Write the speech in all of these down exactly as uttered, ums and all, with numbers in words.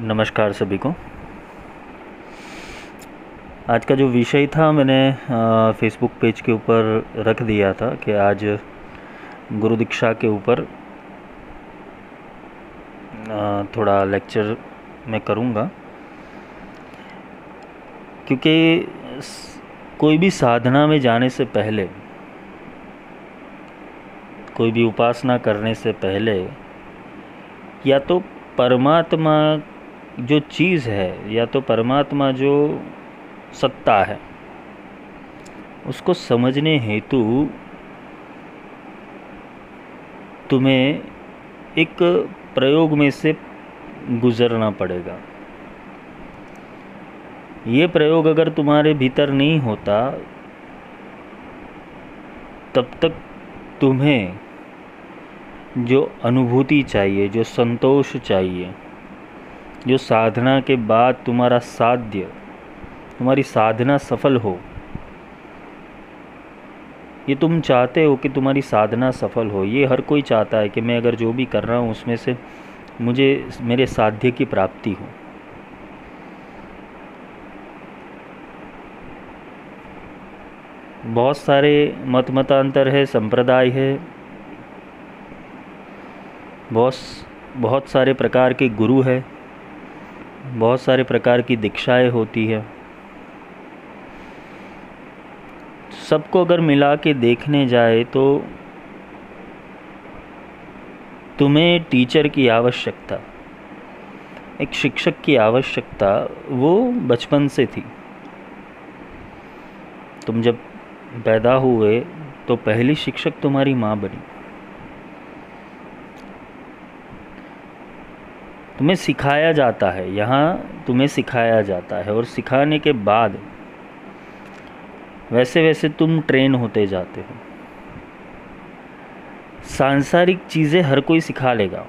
नमस्कार सभी को। आज का जो विषय था मैंने फेसबुक पेज के ऊपर रख दिया था कि आज गुरु दीक्षा के ऊपर थोड़ा लेक्चर मैं करूँगा, क्योंकि कोई भी साधना में जाने से पहले, कोई भी उपासना करने से पहले या तो परमात्मा जो चीज़ है या तो परमात्मा जो सत्ता है उसको समझने हेतु तुम्हें एक प्रयोग में से गुजरना पड़ेगा। ये प्रयोग अगर तुम्हारे भीतर नहीं होता तब तक तुम्हें जो अनुभूति चाहिए, जो संतोष चाहिए, जो साधना के बाद तुम्हारा साध्य, तुम्हारी साधना सफल हो, ये तुम चाहते हो कि तुम्हारी साधना सफल हो। ये हर कोई चाहता है कि मैं अगर जो भी कर रहा हूँ उसमें से मुझे मेरे साध्य की प्राप्ति हो। बहुत सारे मत मतांतर है, संप्रदाय है, बहुत बहुत सारे प्रकार के गुरु है, बहुत सारे प्रकार की दीक्षाएं होती है। सबको अगर मिला के देखने जाए तो तुम्हें टीचर की आवश्यकता, एक शिक्षक की आवश्यकता वो बचपन से थी। तुम जब पैदा हुए तो पहली शिक्षक तुम्हारी माँ बनी। तुम्हें सिखाया जाता है, यहाँ तुम्हें सिखाया जाता है और सिखाने के बाद वैसे वैसे तुम ट्रेन होते जाते हो। सांसारिक चीज़ें हर कोई सिखा लेगा,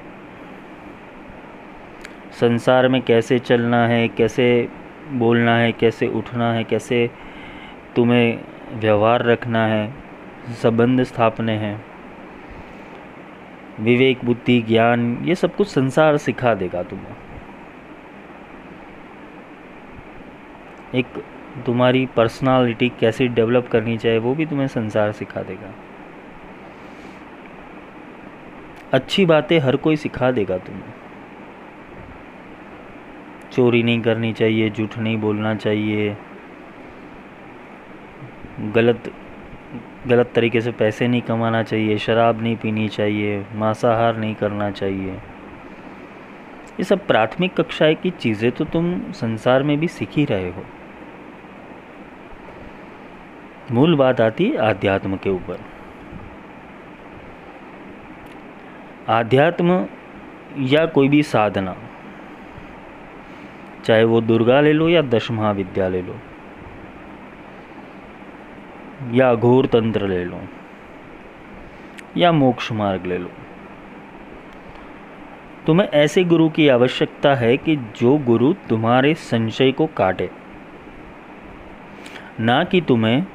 संसार में कैसे चलना है, कैसे बोलना है, कैसे उठना है, कैसे तुम्हें व्यवहार रखना है, संबंध स्थापने हैं, विवेक, बुद्धि, ज्ञान, ये सब कुछ संसार सिखा देगा तुम्हें। एक तुम्हारी पर्सनालिटी कैसे डेवलप करनी चाहिए वो भी तुम्हें संसार सिखा देगा। अच्छी बातें हर कोई सिखा देगा तुम्हें। चोरी नहीं करनी चाहिए, झूठ नहीं बोलना चाहिए, गलत गलत तरीके से पैसे नहीं कमाना चाहिए, शराब नहीं पीनी चाहिए, मांसाहार नहीं करना चाहिए। ये सब प्राथमिक कक्षाएं की चीज़ें तो तुम संसार में भी सीख ही रहे हो। मूल बात आती है आध्यात्म के ऊपर। आध्यात्म या कोई भी साधना, चाहे वो दुर्गा ले लो या दश महाविद्या ले लो या घोर तंत्र ले लो या मोक्ष मार्ग ले लो, तुम्हें ऐसे गुरु की आवश्यकता है कि जो गुरु तुम्हारे संशय को काटे, ना कि तुम्हें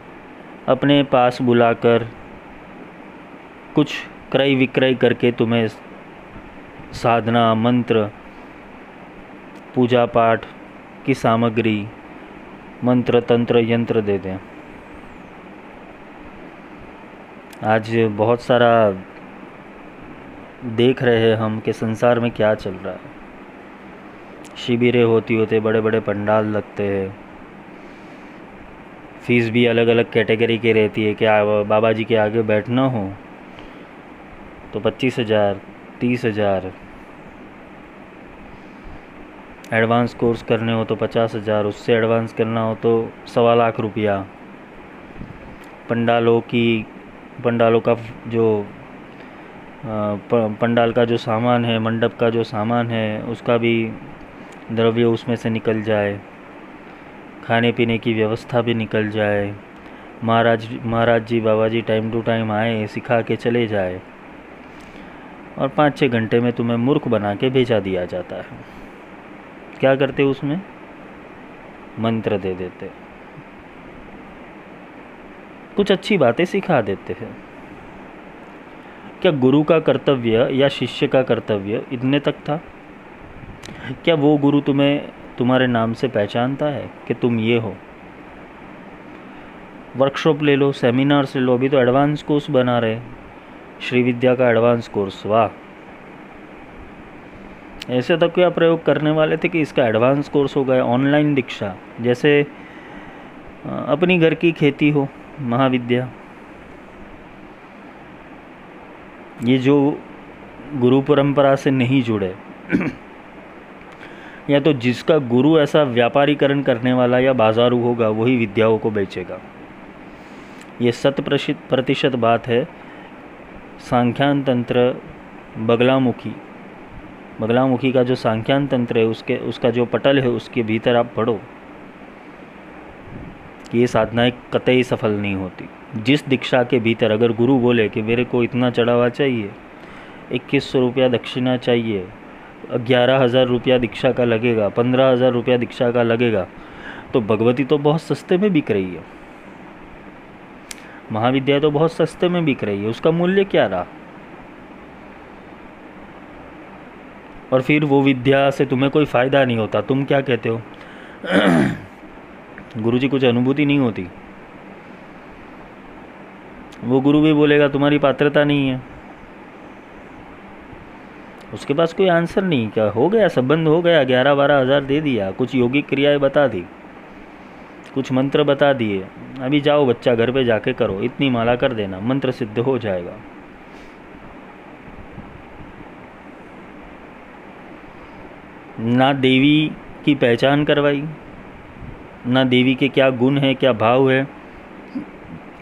अपने पास बुलाकर कुछ क्रय विक्रय करके तुम्हें साधना, मंत्र, पूजा पाठ की सामग्री, मंत्र, तंत्र, यंत्र दे दें। आज बहुत सारा देख रहे हैं हम कि संसार में क्या चल रहा है। शिविरें होती होते बड़े बड़े पंडाल लगते हैं, फीस भी अलग अलग कैटेगरी की रहती है कि बाबा जी के आगे बैठना हो तो पच्चीस हज़ार, तीस हज़ार, एडवांस कोर्स करने हो तो पचास हज़ार, उससे एडवांस करना हो तो सवा लाख रुपया। पंडालों की पंडालों का जो पंडाल का जो सामान है, मंडप का जो सामान है, उसका भी द्रव्य उसमें से निकल जाए, खाने पीने की व्यवस्था भी निकल जाए, महाराज महाराज जी, बाबा जी टाइम टू टाइम आए, सिखा के चले जाए और पाँच छः घंटे में तुम्हें मूर्ख बना के भेजा दिया जाता है। क्या करते उसमें? मंत्र दे देते, कुछ अच्छी बातें सिखा देते हैं। क्या गुरु का कर्तव्य या शिष्य का कर्तव्य इतने तक था? क्या वो गुरु तुम्हें तुम्हारे नाम से पहचानता है कि तुम ये हो। वर्कशॉप ले लो, सेमिनार्स ले लो, अभी तो एडवांस कोर्स बना रहे, श्री विद्या का एडवांस कोर्स। वाह, ऐसे तक क्या प्रयोग करने वाले थे कि इसका एडवांस कोर्स हो गया। ऑनलाइन दीक्षा, जैसे अपनी घर की खेती हो, महाविद्या। ये जो गुरु परंपरा से नहीं जुड़े या तो जिसका गुरु ऐसा व्यापारीकरण करने वाला या बाजारू होगा वही विद्याओं को बेचेगा। ये शत प्रतिशत बात है। सांख्यान तंत्र बगलामुखी बगलामुखी का जो सांख्यान तंत्र है उसके उसका जो पटल है उसके भीतर आप पढ़ो कि ये साधनाएँ कतई सफल नहीं होती। जिस दीक्षा के भीतर अगर गुरु बोले कि मेरे को इतना चढ़ावा चाहिए, इक्कीस सौ रुपया दक्षिणा चाहिए, ग्यारह हज़ार रुपया दीक्षा का लगेगा, पंद्रह हज़ार रुपया दीक्षा का लगेगा, तो भगवती तो बहुत सस्ते में बिक रही है, महाविद्या तो बहुत सस्ते में बिक रही है, उसका मूल्य क्या रहा। और फिर वो विद्या से तुम्हें कोई फ़ायदा नहीं होता, तुम क्या कहते हो गुरुजी कुछ अनुभूति नहीं होती। वो गुरु भी बोलेगा तुम्हारी पात्रता नहीं है, उसके पास कोई आंसर नहीं। क्या हो गया, संबंध हो गया, ग्यारह बारह हज़ार दे दिया, कुछ योगिक क्रियाएं बता दी, कुछ मंत्र बता दिए, अभी जाओ बच्चा घर पे जाके करो, इतनी माला कर देना, मंत्र सिद्ध हो जाएगा। ना देवी की पहचान करवाई, ना देवी के क्या गुण है क्या भाव है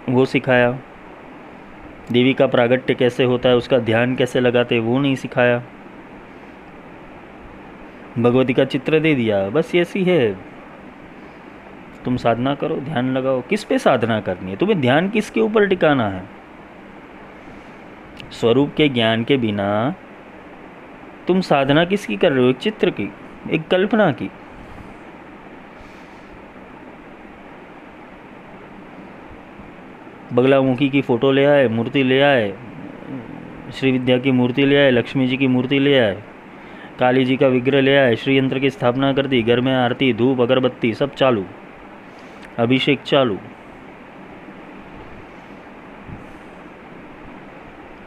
वो सिखाया, देवी का प्रागट्य कैसे होता है, उसका ध्यान कैसे लगाते वो नहीं सिखाया, भगवती का चित्र दे दिया, बस ऐसी है, तुम साधना करो, ध्यान लगाओ। किस पे साधना करनी है तुम्हें, ध्यान किसके ऊपर टिकाना है। स्वरूप के ज्ञान के बिना तुम साधना किसकी कर रहे हो, एक चित्र की, एक कल्पना की। बगलामुखी की फ़ोटो ले आए, मूर्ति ले आए, श्री विद्या की मूर्ति ले आए, लक्ष्मी जी की मूर्ति ले आए, काली जी का विग्रह ले आए, श्री यंत्र की स्थापना कर दी, घर में आरती, धूप, अगरबत्ती सब चालू, अभिषेक चालू।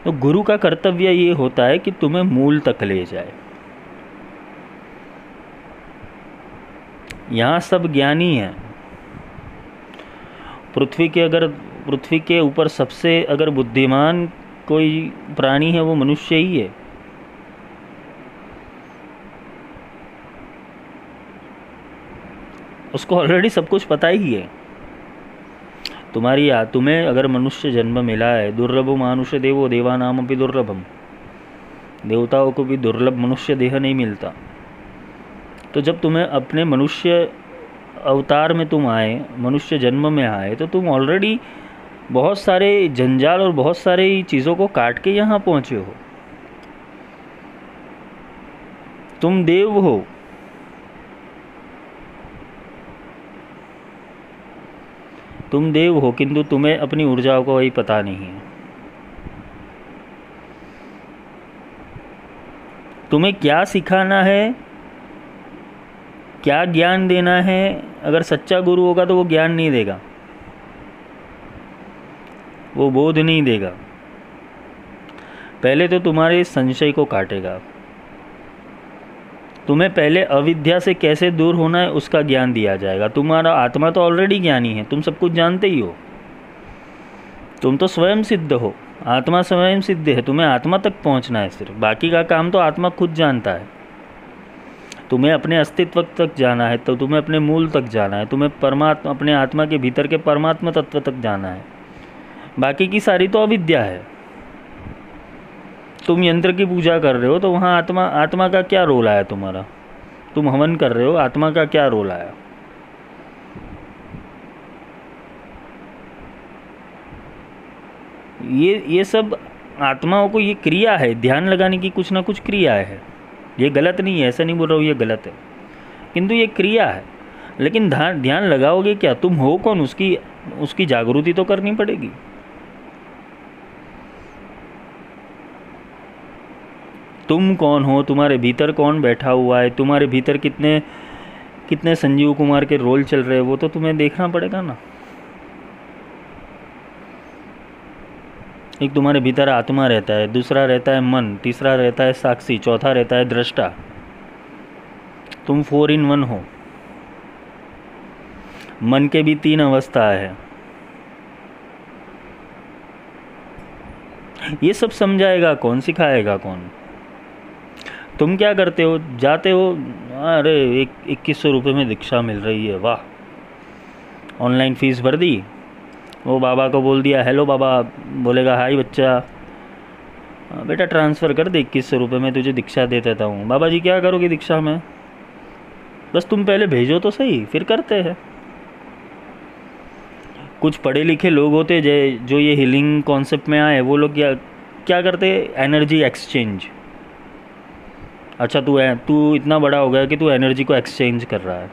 तो गुरु का कर्तव्य ये होता है कि तुम्हें मूल तक ले जाए। यहाँ सब ज्ञानी है। पृथ्वी के अगर पृथ्वी के ऊपर सबसे अगर बुद्धिमान कोई प्राणी है वो मनुष्य ही है। उसको ऑलरेडी सब कुछ पता ही है। तुम्हारी या तुम्हें अगर मनुष्य जन्म मिला है, दुर्लभ मानुष्य देवो देवानाम अपि दुर्लभम, देवताओं को भी दुर्लभ मनुष्य देह नहीं मिलता। तो जब तुम्हें अपने मनुष्य अवतार में तुम आए, मनुष्य जन्म में आए, तो तुम ऑलरेडी बहुत सारे जंजाल और बहुत सारी चीज़ों को काट के यहाँ पहुँचे हो। तुम देव हो। तुम देव हो किंतु तुम्हें अपनी ऊर्जाओं का वही पता नहीं है। तुम्हें क्या सिखाना है, क्या ज्ञान देना है। अगर सच्चा गुरु होगा तो वो ज्ञान नहीं देगा, वो बोध नहीं देगा। पहले तो तुम्हारे संशय को काटेगा। तुम्हें पहले अविद्या से कैसे दूर होना है उसका ज्ञान दिया जाएगा। तुम्हारा आत्मा तो ऑलरेडी ज्ञानी है, तुम सब कुछ जानते ही हो, तुम तो स्वयं सिद्ध हो, आत्मा स्वयं सिद्ध है। तुम्हें आत्मा तक पहुंचना है सिर्फ, बाकी का काम तो आत्मा खुद जानता है। तुम्हें अपने अस्तित्व तक जाना है, तो तुम्हें अपने मूल तक जाना है, तुम्हें परमात्मा अपने आत्मा के भीतर के परमात्मा तत्व तक जाना है। बाकी की सारी तो अविद्या है। तुम यंत्र की पूजा कर रहे हो तो वहाँ आत्मा आत्मा का क्या रोल आया तुम्हारा। तुम हवन कर रहे हो, आत्मा का क्या रोल आया। ये ये सब आत्माओं को ये क्रिया है, ध्यान लगाने की कुछ ना कुछ क्रिया है। ये गलत नहीं है, ऐसा नहीं बोल रहा हूँ ये गलत है, किंतु ये क्रिया है। लेकिन ध्यान ध्यान लगाओगे क्या, तुम हो कौन, उसकी उसकी जागृति तो करनी पड़ेगी। तुम कौन हो, तुम्हारे भीतर कौन बैठा हुआ है, तुम्हारे भीतर कितने कितने संजीव कुमार के रोल चल रहे हैं, वो तो तुम्हें देखना पड़ेगा ना। एक तुम्हारे भीतर आत्मा रहता है, दूसरा रहता है मन, तीसरा रहता है साक्षी, चौथा रहता है दृष्टा। तुम फोर इन वन हो। मन के भी तीन अवस्था है। ये सब समझाएगा कौन, सिखाएगा कौन? तुम क्या करते हो? जाते हो, अरे एक इक्कीस सौ रुपये में दीक्षा मिल रही है, वाह, ऑनलाइन फीस भर दी। वो बाबा को बोल दिया हेलो बाबा, बोलेगा हाय बच्चा, बेटा ट्रांसफ़र कर दे, इक्कीस सौ रुपये में तुझे दीक्षा दे देता हूँ। बाबा जी क्या करोगे दीक्षा में? बस तुम पहले भेजो तो सही, फिर करते हैं। कुछ पढ़े लिखे लोग होते जय जो ये हीलिंग कॉन्सेप्ट में आए, वो लोग क्या क्या करते? Energy exchange. अच्छा तू तू इतना बड़ा हो गया कि तू एनर्जी को एक्सचेंज कर रहा है,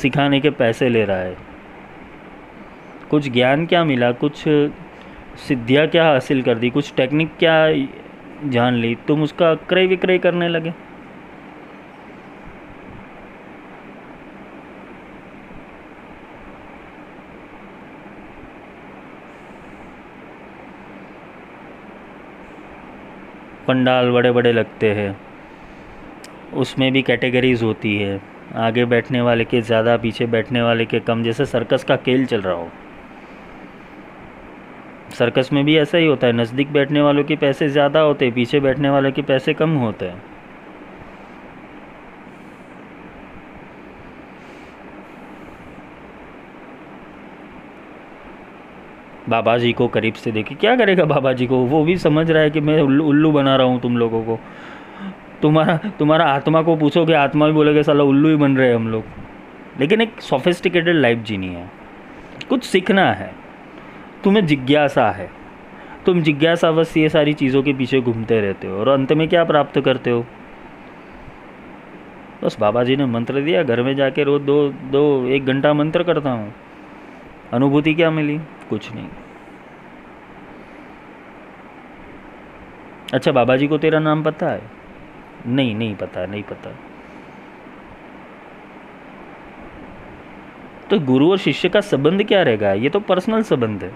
सिखाने के पैसे ले रहा है। कुछ ज्ञान क्या मिला, कुछ सिद्धियाँ क्या हासिल कर दी, कुछ टेक्निक क्या जान ली, तुम उसका क्रय विक्रय करने लगे। पंडाल बड़े बड़े लगते हैं, उसमें भी कैटेगरीज होती है, आगे बैठने वाले के ज़्यादा, पीछे बैठने वाले के कम। जैसे सर्कस का खेल चल रहा हो, सर्कस में भी ऐसा ही होता है, नज़दीक बैठने वालों के पैसे ज़्यादा होते हैं, पीछे बैठने वालों के पैसे कम होते हैं। बाबा जी को करीब से देखे, क्या करेगा बाबा जी को? वो भी समझ रहा है कि मैं उल्लू उल्लू बना रहा हूँ तुम लोगों को। तुम्हारा तुम्हारा आत्मा को पूछोगे, आत्मा भी बोलेगा साला उल्लू ही बन रहे हैं हम लोग। लेकिन एक सोफिस्टिकेटेड लाइफ जीनी है, कुछ सीखना है, तुम्हें जिज्ञासा है, तुम जिज्ञासावश ये सारी चीज़ों के पीछे घूमते रहते हो और अंत में क्या प्राप्त करते हो? बस बाबा जी ने मंत्र दिया, घर में जाके रोज दो दो एक घंटा मंत्र करता हूँ। अनुभूति क्या मिली? कुछ नहीं। अच्छा बाबा जी को तेरा नाम पता है? नहीं नहीं पता, नहीं पता। तो गुरु और शिष्य का संबंध क्या रहेगा? ये तो पर्सनल संबंध है।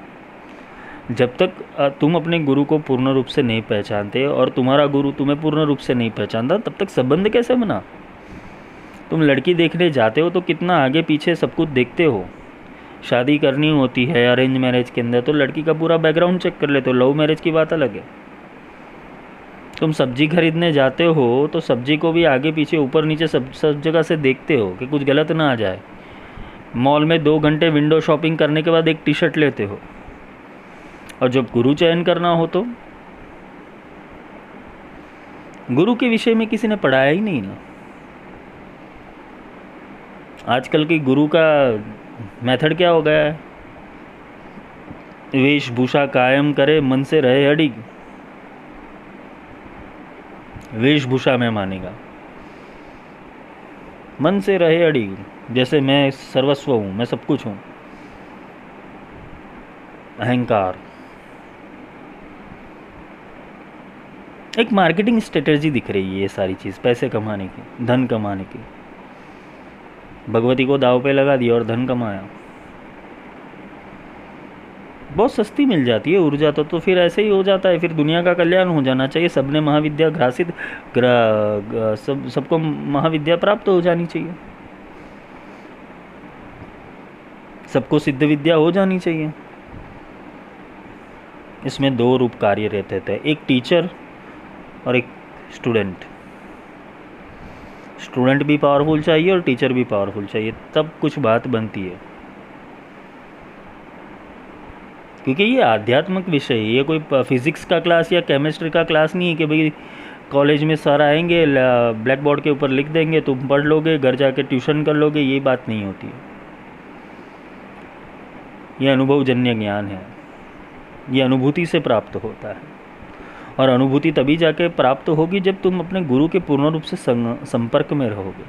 जब तक तुम अपने गुरु को पूर्ण रूप से नहीं पहचानते और तुम्हारा गुरु तुम्हें पूर्ण रूप से नहीं पहचानता, तब तक संबंध कैसे बना? तुम लड़की देखने जाते हो तो कितना आगे पीछे सब कुछ देखते हो। शादी करनी होती है अरेंज मैरिज के अंदर, तो लड़की का पूरा बैकग्राउंड चेक कर लेते हो। लव मैरिज की बात अलग है। तुम सब्जी खरीदने जाते हो तो सब्जी को भी आगे पीछे ऊपर नीचे सब सब जगह से देखते हो कि कुछ गलत ना आ जाए। मॉल में दो घंटे विंडो शॉपिंग करने के बाद एक टी शर्ट लेते हो। और जब गुरु चयन करना हो तो गुरु के विषय में किसी ने पढ़ाया ही नहीं ना। आजकल के गुरु का मेथड क्या हो गया है? वेशभूषा कायम करे, मन से रहे अड़ी, वेशभूषा में मानेगा, मन से रहे अड़ी, जैसे मैं सर्वस्व हूँ, मैं सब कुछ हूँ। अहंकार एक मार्केटिंग स्ट्रेटेजी दिख रही है ये सारी चीज़, पैसे कमाने की, धन कमाने की। भगवती को दाव पे लगा दिया और धन कमाया। बहुत सस्ती मिल जाती है ऊर्जा तो तो फिर ऐसे ही हो जाता है। फिर दुनिया का कल्याण हो जाना चाहिए, सबने महाविद्या ग्रासित ग्रा, सब सबको महाविद्या प्राप्त हो जानी चाहिए, सबको सिद्ध विद्या हो जानी चाहिए। इसमें दो रूप कार्य रहते थे, एक टीचर और एक स्टूडेंट। स्टूडेंट भी पावरफुल चाहिए और टीचर भी पावरफुल चाहिए, तब कुछ बात बनती है। क्योंकि ये आध्यात्मिक विषय है, ये कोई फिज़िक्स का क्लास या केमिस्ट्री का क्लास नहीं है कि भाई कॉलेज में सर आएंगे ब्लैक बोर्ड के ऊपर लिख देंगे, तुम पढ़ लोगे, घर जाके ट्यूशन कर लोगे, ये बात नहीं होती है। ये अनुभवजन्य ज्ञान है, ये अनुभूति से प्राप्त होता है। और अनुभूति तभी जाके प्राप्त होगी जब तुम अपने गुरु के पूर्ण रूप से संपर्क में रहोगे।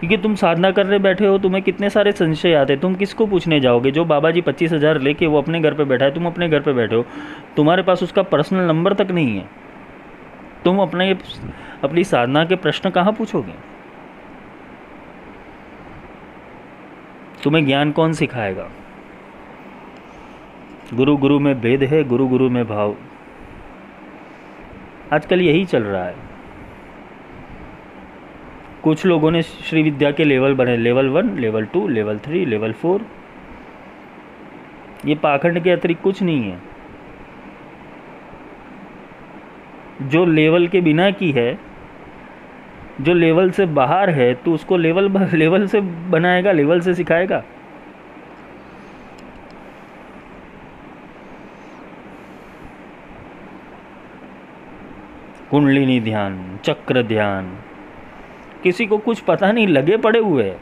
क्योंकि तुम साधना करने बैठे हो, तुम्हें कितने सारे संशय आते हैं, तुम किसको पूछने जाओगे? जो बाबा जी पच्चीस हज़ार लेके वो अपने घर पे बैठा है, तुम अपने घर पे बैठे हो, तुम्हारे पास उसका पर्सनल नंबर तक नहीं है। तुम अपना ये अपनी साधना के प्रश्न कहाँ पूछोगे? तुम्हें ज्ञान कौन सिखाएगा? गुरु गुरु में भेद है, गुरु गुरु में भाव। आजकल यही चल रहा है। कुछ लोगों ने श्री विद्या के लेवल बने, level one, level two, level three, level four. ये पाखंड के अतिरिक्त कुछ नहीं है। जो लेवल के बिना की है, जो लेवल से बाहर है, तो उसको लेवल लेवल से बनाएगा, लेवल से सिखाएगा। कुंडलिनी ध्यान, चक्र ध्यान, किसी को कुछ पता नहीं, लगे पड़े हुए हैं।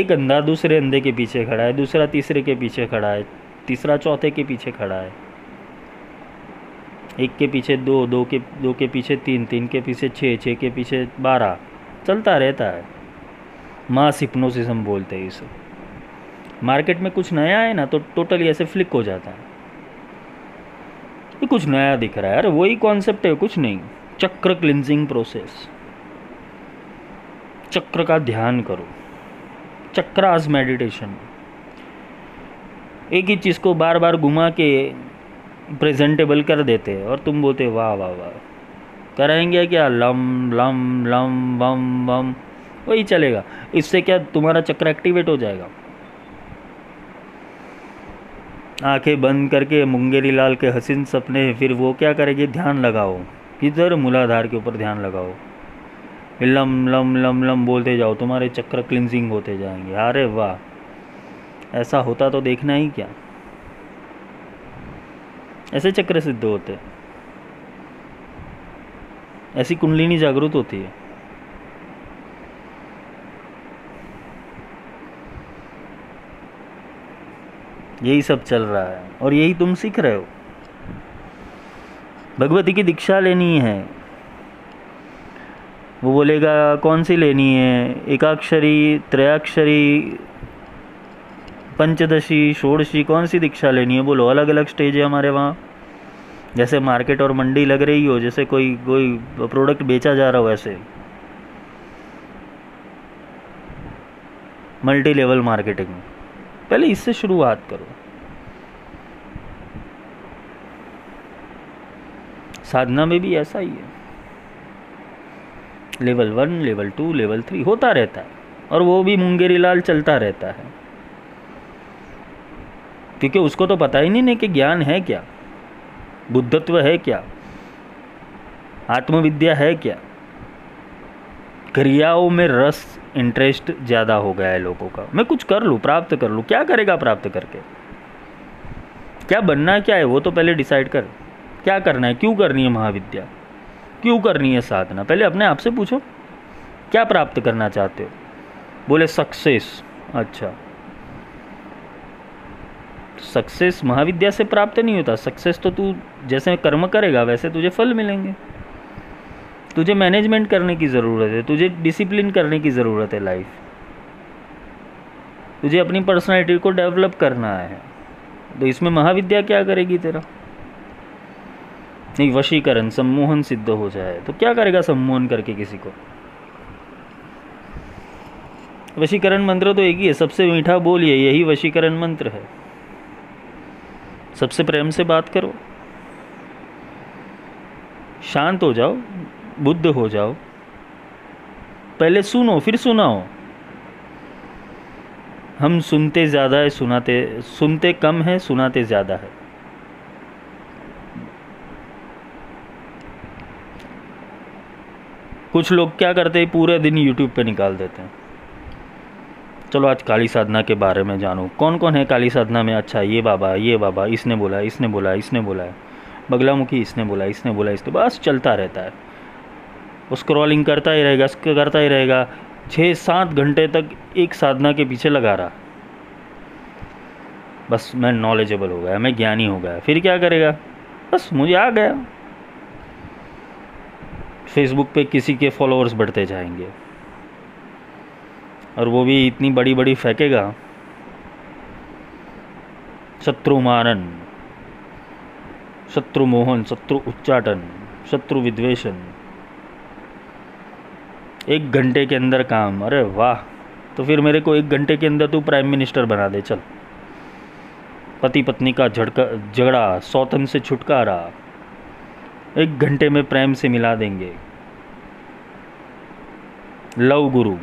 एक अंधा दूसरे अंधे के पीछे खड़ा है, दूसरा तीसरे के पीछे खड़ा है, तीसरा चौथे के पीछे खड़ा है। एक के पीछे दो, दो के दो के पीछे तीन, तीन के पीछे छः, छः के पीछे बारह, चलता रहता है। मास हिप्नोसिस हम बोलते हैं इसे। मार्केट में कुछ नया है ना तो टोटली ऐसे फ्लिक हो जाता है। ये कुछ नया दिख रहा है, अरे वही कॉन्सेप्ट है, कुछ नहीं। चक्र क्लिंजिंग प्रोसेस, चक्र का ध्यान करो, चक्रास मेडिटेशन। एक ही चीज़ को बार बार घुमा के प्रेजेंटेबल कर देते हैं और तुम बोलते वाह वाह वाह। कराएंगे क्या? लम लम लम बम बम, वही चलेगा। इससे क्या तुम्हारा चक्र एक्टिवेट हो जाएगा? आंखें बंद करके मुंगेरी लाल के हसीन सपने, फिर वो क्या करेगी? ध्यान लगाओ, इधर मूलाधार के ऊपर ध्यान लगाओ, लम लम लम लम बोलते जाओ, तुम्हारे चक्र क्लिंजिंग होते जाएंगे। अरे वाह, ऐसा होता तो देखना ही क्या। ऐसे चक्र सिद्ध होते, ऐसी कुंडलिनी जागृत होती है। यही सब चल रहा है और यही तुम सीख रहे हो। भगवती की दीक्षा लेनी है, वो बोलेगा कौन सी लेनी है? एकाक्षरी, त्रयाक्षरी, पंचदशी, षोड़शी, कौन सी दीक्षा लेनी है बोलो। अलग अलग स्टेज है हमारे वहाँ। जैसे मार्केट और मंडी लग रही हो, जैसे कोई कोई प्रोडक्ट बेचा जा रहा हो, ऐसे मल्टी लेवल मार्केटिंग। पहले इससे शुरुआत करो। साधना में भी ऐसा ही है। Level one, level two, level three होता रहता है और वो भी मुंगेरी लाल चलता रहता है, क्योंकि उसको तो पता ही नहीं है कि ज्ञान है क्या, बुद्धत्व है क्या, आत्मविद्या है क्या। क्रियाओं में रस, इंटरेस्ट ज़्यादा हो गया है लोगों का। मैं कुछ कर लूँ, प्राप्त कर लूँ, क्या करेगा? प्राप्त करके क्या बनना क्या है वो तो पहले डिसाइड कर। क्या करना है? क्यों करनी है महाविद्या? क्यों करनी है साधना? पहले अपने आप से पूछो, क्या प्राप्त करना चाहते हो? बोले सक्सेस। अच्छा, सक्सेस महाविद्या से प्राप्त नहीं होता। सक्सेस तो तू जैसे कर्म करेगा वैसे तुझे फल मिलेंगे। तुझे मैनेजमेंट करने की ज़रूरत है, तुझे डिसिप्लिन करने की ज़रूरत है लाइफ। तुझे अपनी पर्सनालिटी को डेवलप करना है, तो इसमें महाविद्या क्या करेगी तेरा? नहीं, वशीकरण, सम्मोहन सिद्ध हो जाए तो क्या करेगा? सम्मोहन करके किसी को वशीकरण मंत्र तो एक ही है, सबसे मीठा बोलिए, यही वशीकरण मंत्र है। सबसे प्रेम से बात करो, शांत हो जाओ, बुद्ध हो जाओ। पहले सुनो फिर सुनाओ। हम सुनते ज़्यादा है, सुनाते सुनते कम है, सुनाते ज़्यादा है। कुछ लोग क्या करते हैं, पूरे दिन YouTube पे निकाल देते हैं। चलो आज काली साधना के बारे में जानो, कौन कौन है काली साधना में। अच्छा ये बाबा, ये बाबा, इसने बोला, इसने बोला, इसने बोला है, बगलामुखी इसने बोला, इसने बोला, इसने, बस चलता रहता है। वो स्क्रॉलिंग करता ही रहेगा, करता ही रहेगा। छः सात घंटे तक एक साधना के पीछे लगा रहा। बस मैं नॉलेजेबल हो गया, मैं ज्ञानी हो गया। फिर क्या करेगा? बस मुझे आ गया। फेसबुक पे किसी के फॉलोअर्स बढ़ते जाएंगे और वो भी इतनी बड़ी बड़ी फेंकेगा, शत्रुमारन, शत्रुमोहन, शत्रु उच्चाटन, शत्रु विद्वेषण। एक घंटे के अंदर काम। अरे वाह, तो फिर मेरे को एक घंटे के अंदर तू प्राइम मिनिस्टर बना दे। चल, पति पत्नी का झड़का झगड़ा, सौतन से छुटकारा, एक घंटे में प्रेम से मिला देंगे। लव गुरु,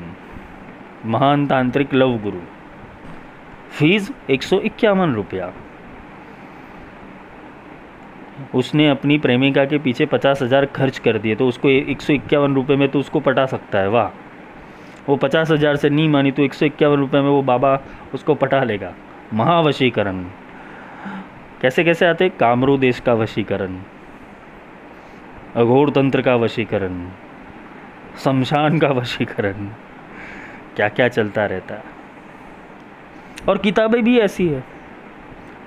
महान तांत्रिक लव गुरु, फीस एक सौ इक्यावन रुपया। उसने अपनी प्रेमिका के पीछे पचास हज़ार खर्च कर दिए, तो उसको एक सौ इक्यावन रुपये में तो उसको पटा सकता है। वाह, वो पचास हज़ार से नहीं मानी तो एक सौ इक्यावन रुपये में वो बाबा उसको पटा लेगा। महावशीकरण, कैसे कैसे आते। कामरू देश का वशीकरण, अघोर तंत्र का वशीकरण, शमशान का वशीकरण, क्या क्या चलता रहता है। और किताबें भी ऐसी है,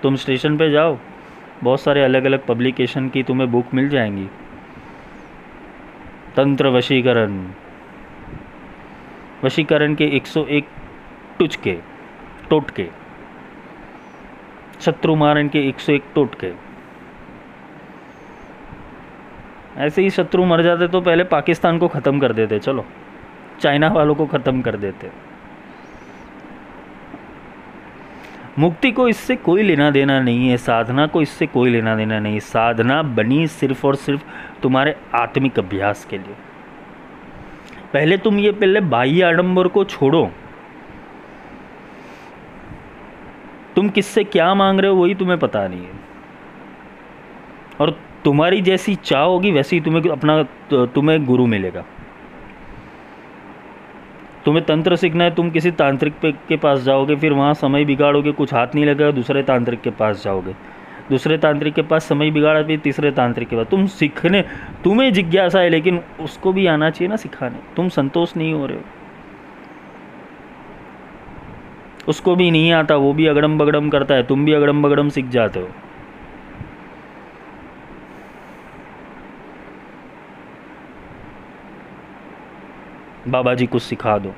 तुम स्टेशन पे जाओ, बहुत सारे अलग अलग पब्लिकेशन की तुम्हें बुक मिल जाएंगी। तंत्र वशीकरण, वशीकरण के एक सौ एक टुचके टोटके, शत्रु मारण के एक सौ एक टोटके। ऐसे ही शत्रु मर जाते तो पहले पाकिस्तान को ख़त्म कर देते, चलो चाइना वालों को ख़त्म कर देते। मुक्ति को इससे कोई लेना देना नहीं है, साधना को इससे कोई लेना देना नहीं। साधना बनी सिर्फ और सिर्फ तुम्हारे आत्मिक अभ्यास के लिए। पहले तुम ये पहले बाह्य आडंबर को छोड़ो। तुम किससे क्या मांग रहे हो वही तुम्हें पता नहीं है, और तुम्हारी जैसी चाह होगी वैसे ही तुम्हें अपना तुम्हें गुरु मिलेगा। तुम्हें तंत्र सीखना है, तुम किसी तांत्रिक पे के पास जाओगे, फिर वहाँ समय बिगाड़ोगे, कुछ हाथ नहीं लगेगा, दूसरे तांत्रिक के पास जाओगे, दूसरे तांत्रिक के पास समय बिगाड़ा, फिर तीसरे तांत्रिक के पास। तुम सीखने, तुम्हें जिज्ञासा है, लेकिन उसको भी आना चाहिए ना सिखाने। तुम संतोष नहीं हो रहे हो, उसको भी नहीं आता, वो भी अगड़म बगड़म करता है, तुम भी अगड़म बगड़म सीख जाते हो। बाबा जी कुछ सिखा दो।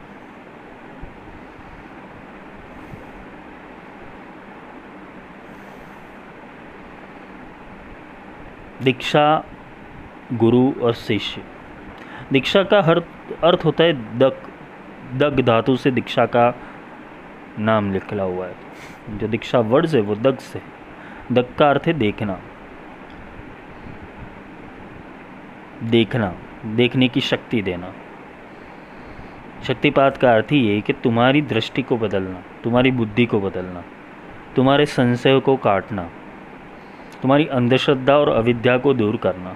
दीक्षा, गुरु और शिष्य। दीक्षा का हर अर्थ होता है दग, दग धातु से दीक्षा का नाम लिखला हुआ है। जो दीक्षा वर्ड है वो दग से, दग का अर्थ है देखना, देखना, देखने की शक्ति देना। शक्तिपात का अर्थ ही है कि तुम्हारी दृष्टि को बदलना, तुम्हारी बुद्धि को बदलना, तुम्हारे संशय को काटना, तुम्हारी अंधश्रद्धा और अविद्या को दूर करना।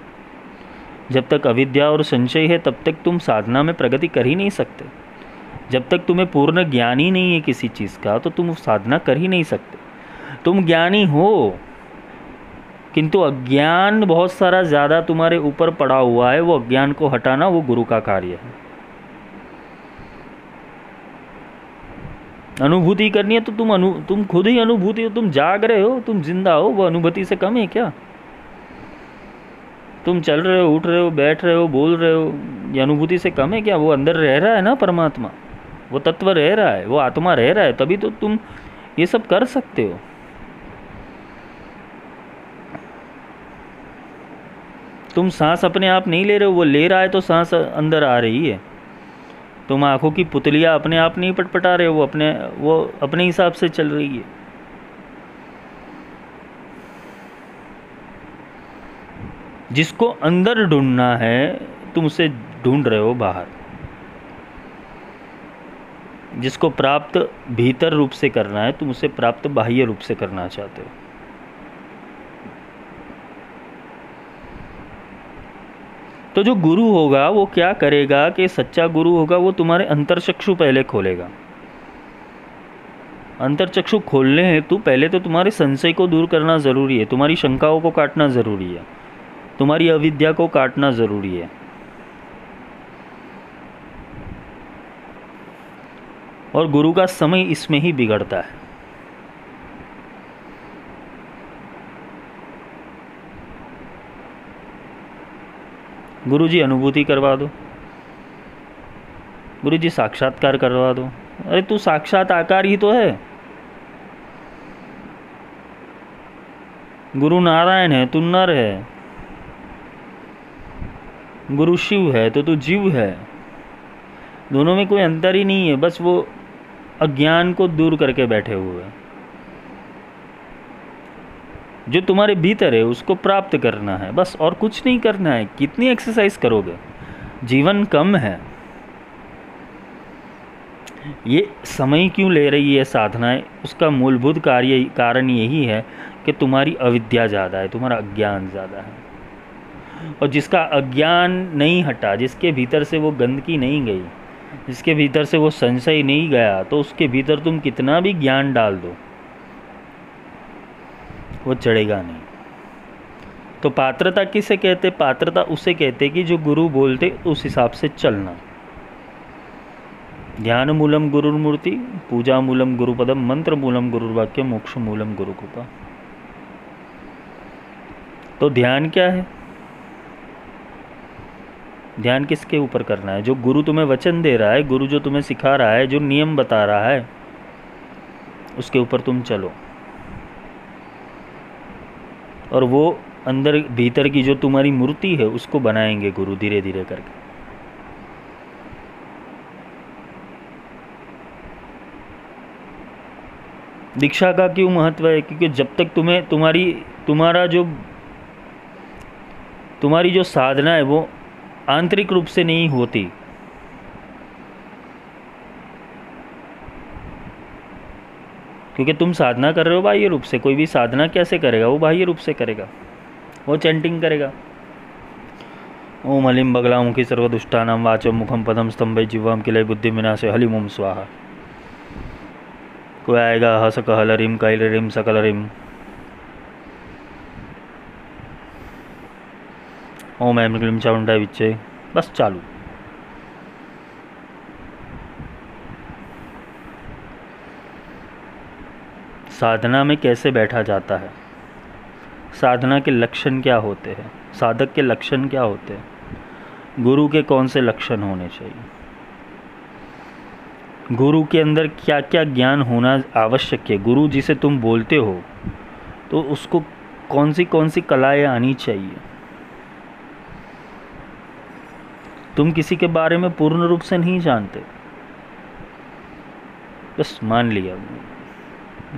जब तक अविद्या और संशय है तब तक तुम साधना में प्रगति कर ही नहीं सकते। जब तक तुम्हें पूर्ण ज्ञान ही नहीं है किसी चीज़ का तो तुम साधना कर ही नहीं सकते। तुम ज्ञानी हो किंतु अज्ञान बहुत सारा ज़्यादा तुम्हारे ऊपर पड़ा हुआ है, वो अज्ञान को हटाना वो गुरु का कार्य है। अनुभूति करनी है तो तुम अनु तुम खुद ही अनुभूति हो, तुम जाग रहे हो, तुम जिंदा हो। वो अनुभूति से कम है क्या? तुम चल रहे हो, उठ रहे हो, बैठ रहे हो, बोल रहे हो, ये अनुभूति से कम है क्या? वो अंदर रह रहा है ना परमात्मा, वो तत्व रह रहा है, वो आत्मा रह रहा है, तभी तो तुम ये सब कर सकते हो। तुम सांस अपने आप नहीं ले रहे हो, वो ले रहा है तो सांस अंदर आ रही है। तुम आँखों की पुतलियाँ अपने आप नहीं पटपटा रहे हो, वो अपने वो अपने हिसाब से चल रही है। जिसको अंदर ढूंढना है तुम उसे ढूंढ रहे हो बाहर, जिसको प्राप्त भीतर रूप से करना है तुम उसे प्राप्त बाह्य रूप से करना चाहते हो। तो जो गुरु होगा वो क्या करेगा कि सच्चा गुरु होगा वो तुम्हारे अंतर्चक्षु पहले खोलेगा। अंतर्चक्षु खोलने हेतु पहले तो तुम्हारे संशय को दूर करना ज़रूरी है, तुम्हारी शंकाओं को काटना ज़रूरी है, तुम्हारी अविद्या को काटना ज़रूरी है। और गुरु का समय इसमें ही बिगड़ता है। गुरु जी अनुभूति करवा दो, गुरु जी साक्षात्कार करवा दो। अरे तू साक्षात आकार ही तो है, गुरु नारायण है तू नर है, गुरु शिव है तो तू जीव है। दोनों में कोई अंतर ही नहीं है, बस वो अज्ञान को दूर करके बैठे हुए हैं। जो तुम्हारे भीतर है उसको प्राप्त करना है बस, और कुछ नहीं करना है। कितनी एक्सरसाइज करोगे, जीवन कम है। ये समय क्यों ले रही है साधनाएं, उसका मूलभूत कार्य कारण यही है कि तुम्हारी अविद्या ज़्यादा है, तुम्हारा अज्ञान ज़्यादा है। और जिसका अज्ञान नहीं हटा, जिसके भीतर से वो गंदगी नहीं गई, जिसके भीतर से वो संशय नहीं गया, तो उसके भीतर तुम कितना भी ज्ञान डाल दो वो चढ़ेगा नहीं। तो पात्रता किसे कहते? पात्रता उसे कहते कि जो गुरु बोलते उस हिसाब से चलना। ध्यान मूलम गुरुर्मूर्ति, पूजा मूलम गुरुपदम, मंत्र मूलम गुरुर्वाक्य, मोक्ष मूलम गुरुकृपा। तो ध्यान क्या है? ध्यान किसके ऊपर करना है? जो गुरु तुम्हें वचन दे रहा है, गुरु जो तुम्हें सिखा रहा है, जो नियम बता रहा है, उसके ऊपर तुम चलो। और वो अंदर भीतर की जो तुम्हारी मूर्ति है उसको बनाएंगे गुरु धीरे धीरे करके। दीक्षा का क्यों महत्व है? क्योंकि जब तक तुम्हें तुम्हारी तुम्हारा जो तुम्हारी जो साधना है वो आंतरिक रूप से नहीं होती, क्योंकि तुम साधना कर रहे हो बाह्य रूप से। कोई भी साधना कैसे करेगा? वो बाह्य रूप से करेगा, वो चैंटिंग करेगा, ओम हलिम बगलामुखी सर्वदुष्टानाम वाचम मुखम पदम स्तंभय जिह्वाम किलय बुद्धि विनाशे हलिम ओम स्वाहा। कोई आएगा ह सक हल रिम कैल रिम सकल रिम ओम ऐम क्लीम चामुंडा विच्चे, बस चालू। साधना में कैसे बैठा जाता है, साधना के लक्षण क्या होते हैं, साधक के लक्षण क्या होते हैं, गुरु के कौन से लक्षण होने चाहिए, गुरु के अंदर क्या क्या ज्ञान होना आवश्यक है, गुरु जिसे तुम बोलते हो तो उसको कौन सी कौन सी कलाएं आनी चाहिए। तुम किसी के बारे में पूर्ण रूप से नहीं जानते, बस मान लिया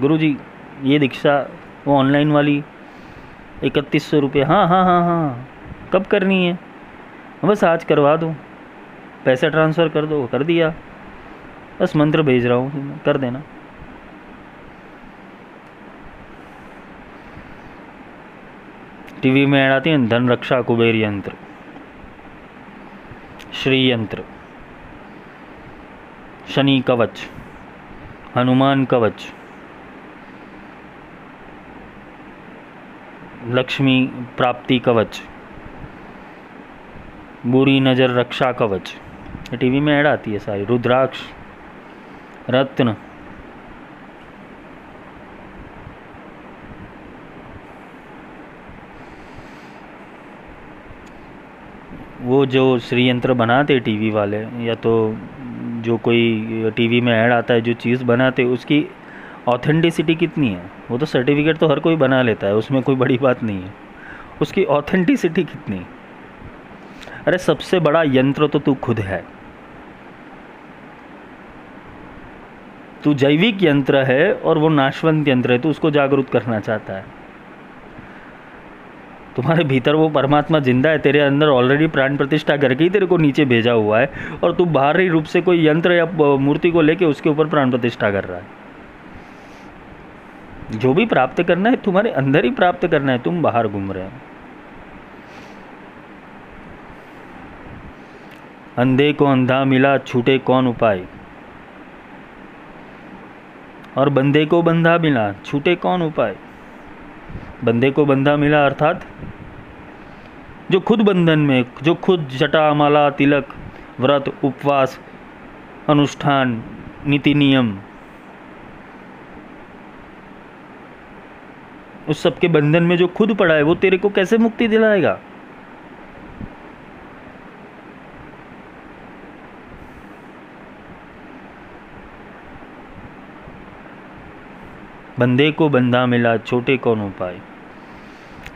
गुरुजी ये दीक्षा वो ऑनलाइन वाली इकतीस सौ रुपये हाँ हाँ हाँ हाँ कब करनी है, बस आज करवा दो, पैसे ट्रांसफ़र कर दो, कर दिया, बस मंत्र भेज रहा हूँ कर देना। टीवी में ऐड आती है धन रक्षा कुबेर यंत्र श्री यंत्र शनि कवच हनुमान कवच लक्ष्मी प्राप्ति कवच बुरी नज़र रक्षा कवच, टीवी में ऐड आती है सारी, रुद्राक्ष रत्न। वो जो श्री यंत्र बनाते टीवी वाले, या तो जो कोई टीवी में ऐड आता है जो चीज़ बनाते, उसकी ऑथेंटिसिटी कितनी है? वो तो सर्टिफिकेट तो हर कोई बना लेता है, उसमें कोई बड़ी बात नहीं है। उसकी ऑथेंटिसिटी कितनी? अरे सबसे बड़ा यंत्र तो तू खुद है, तू जैविक यंत्र है और वो नाशवंत यंत्र है, तू उसको जागरूक करना चाहता है। तुम्हारे भीतर वो परमात्मा जिंदा है, तेरे अंदर ऑलरेडी प्राण प्रतिष्ठा करके ही तेरे को नीचे भेजा हुआ है, और तू बाहरी रूप से कोई यंत्र या मूर्ति को लेके उसके ऊपर प्राण प्रतिष्ठा कर रहा है। जो भी प्राप्त करना है तुम्हारे अंदर ही प्राप्त करना है, तुम बाहर घूम रहे हो। अंधे को अंधा मिला छूटे कौन उपाय, और बंधे को बंधा मिला छूटे कौन उपाय। बंधे को बंधा मिला अर्थात जो खुद बंधन में, जो खुद जटा माला तिलक व्रत उपवास अनुष्ठान नीति नियम उस सबके बंधन में जो खुद पड़ा है, वो तेरे को कैसे मुक्ति दिलाएगा? बंधे को बंधा मिला छोटे कौन उपाय।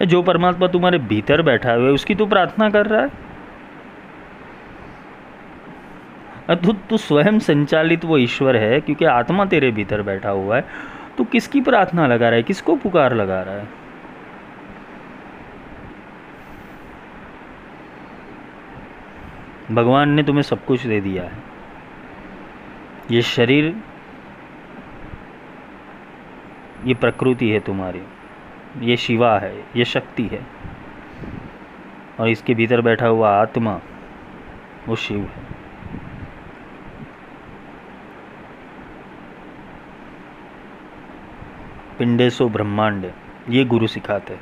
जो परमात्मा तुम्हारे भीतर बैठा हुआ है उसकी तो प्रार्थना कर रहा है। तो तू स्वयं संचालित वो ईश्वर है, क्योंकि आत्मा तेरे भीतर बैठा हुआ है। तो किसकी प्रार्थना लगा रहा है, किसको पुकार लगा रहा है? भगवान ने तुम्हें सब कुछ दे दिया है। ये शरीर, ये प्रकृति है तुम्हारी, ये शिवा है, ये शक्ति है, और इसके भीतर बैठा हुआ आत्मा वो शिव है। पिंडेसो ब्रह्मांड, ये गुरु सिखाते हैं।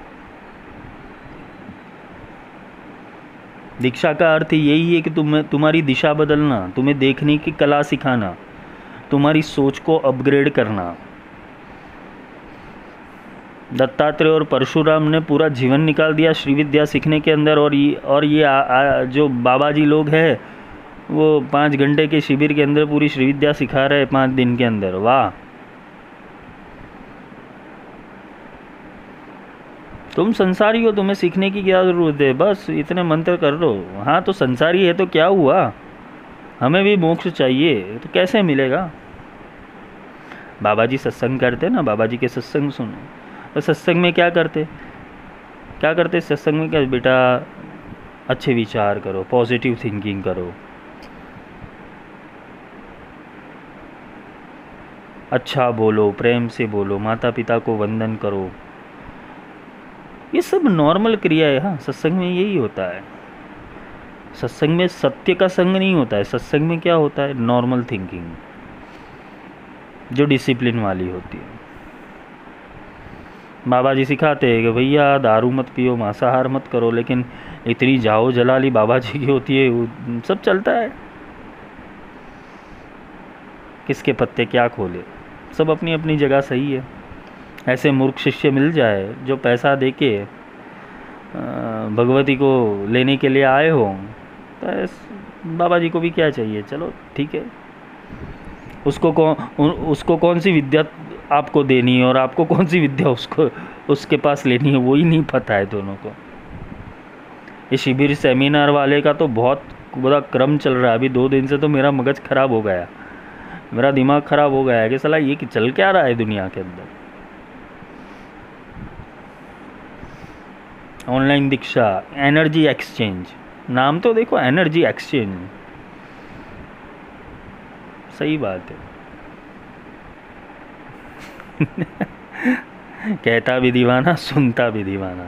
दीक्षा का अर्थ यही है कि तुम्हें तुम्हारी दिशा बदलना, तुम्हें देखने की कला सिखाना, तुम्हारी सोच को अपग्रेड करना। दत्तात्रेय और परशुराम ने पूरा जीवन निकाल दिया श्रीविद्या सीखने के अंदर, और ये और ये आ, आ, जो बाबा जी लोग हैं वो पाँच घंटे के शिविर के अंदर पूरी श्रीविद्या सिखा रहे हैं पाँच दिन के अंदर। वाह, तुम संसारी हो, तुम्हें सीखने की क्या ज़रूरत है, बस इतने मंत्र कर लो। हाँ, तो संसारी है तो क्या हुआ, हमें भी मोक्ष चाहिए तो कैसे मिलेगा? बाबा जी सत्संग करते ना, बाबा जी के सत्संग सुनो। तो सत्संग में क्या करते क्या करते सत्संग में क्या, बेटा अच्छे विचार करो, पॉजिटिव थिंकिंग करो, अच्छा बोलो, प्रेम से बोलो, माता पिता को वंदन करो, ये सब नॉर्मल क्रिया है। हाँ, सत्संग में यही होता है। सत्संग में सत्य का संग नहीं होता है। सत्संग में क्या होता है, नॉर्मल थिंकिंग जो डिसिप्लिन वाली होती है। बाबा जी सिखाते हैं कि भैया दारू मत पियो, मांसाहार मत करो, लेकिन इतनी जाओ जलाली बाबा जी की होती है, वो सब चलता है। किसके पत्ते क्या खोले, सब अपनी अपनी जगह सही है। ऐसे मूर्ख शिष्य मिल जाए जो पैसा दे के भगवती को लेने के लिए आए हों, तो बाबा जी को भी क्या चाहिए, चलो ठीक है। उसको कौन उसको कौन सी विद्या आपको देनी है और आपको कौन सी विद्या उसको उसके पास लेनी है, वो ही नहीं पता है दोनों को। ये शिविर सेमिनार वाले का तो बहुत बड़ा क्रम चल रहा है। अभी दो दिन से तो मेरा मगज ख़राब हो गया, मेरा दिमाग ख़राब हो गया है कि साला ये चल क्या रहा है दुनिया के अंदर। ऑनलाइन दीक्षा, एनर्जी एक्सचेंज, नाम तो देखो, एनर्जी एक्सचेंज, सही बात है। कहता भी दीवाना, सुनता भी दीवाना।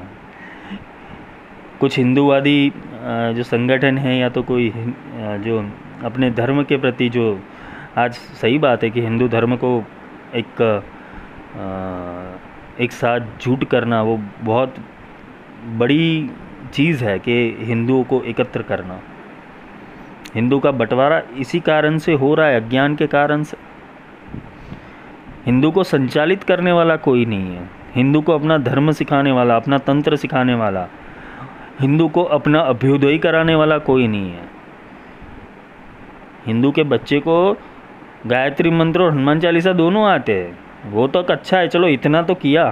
कुछ हिंदूवादी जो संगठन है या तो कोई जो अपने धर्म के प्रति, जो आज सही बात है कि हिंदू धर्म को एक एक साथ झूठ करना वो बहुत बड़ी चीज़ है कि हिंदुओं को एकत्र करना। हिंदू का बंटवारा इसी कारण से हो रहा है, अज्ञान के कारण से। हिंदू को संचालित करने वाला कोई नहीं है, हिंदू को अपना धर्म सिखाने वाला, अपना तंत्र सिखाने वाला, हिंदू को अपना अभ्युदय कराने वाला कोई नहीं है। हिंदू के बच्चे को गायत्री मंत्र और हनुमान चालीसा दोनों आते हैं, वो तो अच्छा है, चलो इतना तो किया,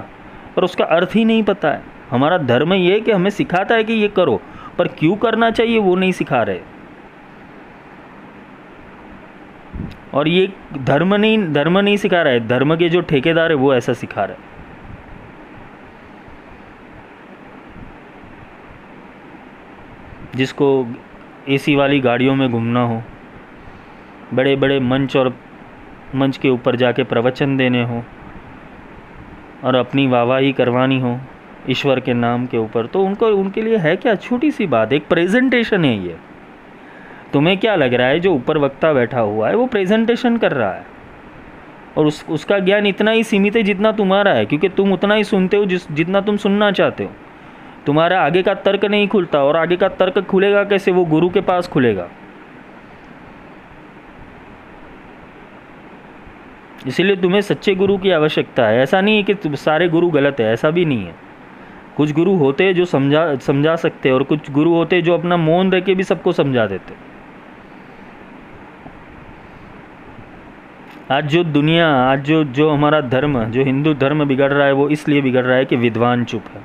पर उसका अर्थ ही नहीं पता है। हमारा धर्म ये है कि हमें सिखाता है कि ये करो, पर क्यों करना चाहिए वो नहीं सिखा रहे। और ये धर्म नहीं धर्म नहीं सिखा रहा है, धर्म के जो ठेकेदार है वो ऐसा सिखा रहे। जिसको एसी वाली गाड़ियों में घूमना हो, बड़े बड़े मंच और मंच के ऊपर जाके प्रवचन देने हो और अपनी वाहवाही करवानी हो ईश्वर के नाम के ऊपर, तो उनको उनके लिए है क्या, छोटी सी बात, एक प्रेजेंटेशन है ये। तुम्हें क्या लग रहा है जो ऊपर वक्ता बैठा हुआ है वो प्रेजेंटेशन कर रहा है, और उस उसका ज्ञान इतना ही सीमित है जितना तुम्हारा है, क्योंकि तुम उतना ही सुनते हो जिस जितना तुम सुनना चाहते हो। तुम्हारा आगे का तर्क नहीं खुलता, और आगे का तर्क खुलेगा कैसे, वो गुरु के पास खुलेगा। इसीलिए तुम्हें सच्चे गुरु की आवश्यकता है। ऐसा नहीं है कि सारे गुरु गलत है, ऐसा भी नहीं है। कुछ गुरु होते हैं जो समझा समझा सकते हैं, और कुछ गुरु होते हैं जो अपना मौन रह के भी सबको समझा देते। आज जो दुनिया, आज जो जो हमारा धर्म, जो हिंदू धर्म बिगड़ रहा है, वो इसलिए बिगड़ रहा है कि विद्वान चुप है।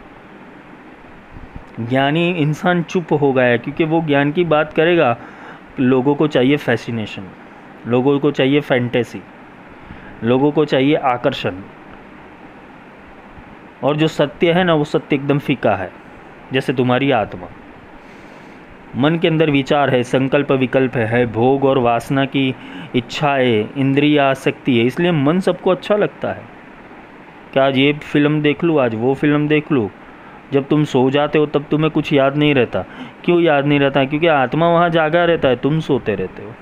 ज्ञानी इंसान चुप हो गया है, क्योंकि वो ज्ञान की बात करेगा। लोगों को चाहिए फैसिनेशन, लोगों को चाहिए फैंटेसी, लोगों को चाहिए आकर्षण, और जो सत्य है ना वो सत्य एकदम फीका है, जैसे तुम्हारी आत्मा। मन के अंदर विचार है, संकल्प विकल्प है, भोग और वासना की इच्छा है, इंद्रिय आसक्ति है, इसलिए मन सबको अच्छा लगता है कि आज ये फिल्म देख लूँ, आज वो फिल्म देख लूँ। जब तुम सो जाते हो तब तुम्हें कुछ याद नहीं रहता। क्यों याद नहीं रहता? क्योंकि आत्मा वहाँ जागा रहता है, तुम सोते रहते हो।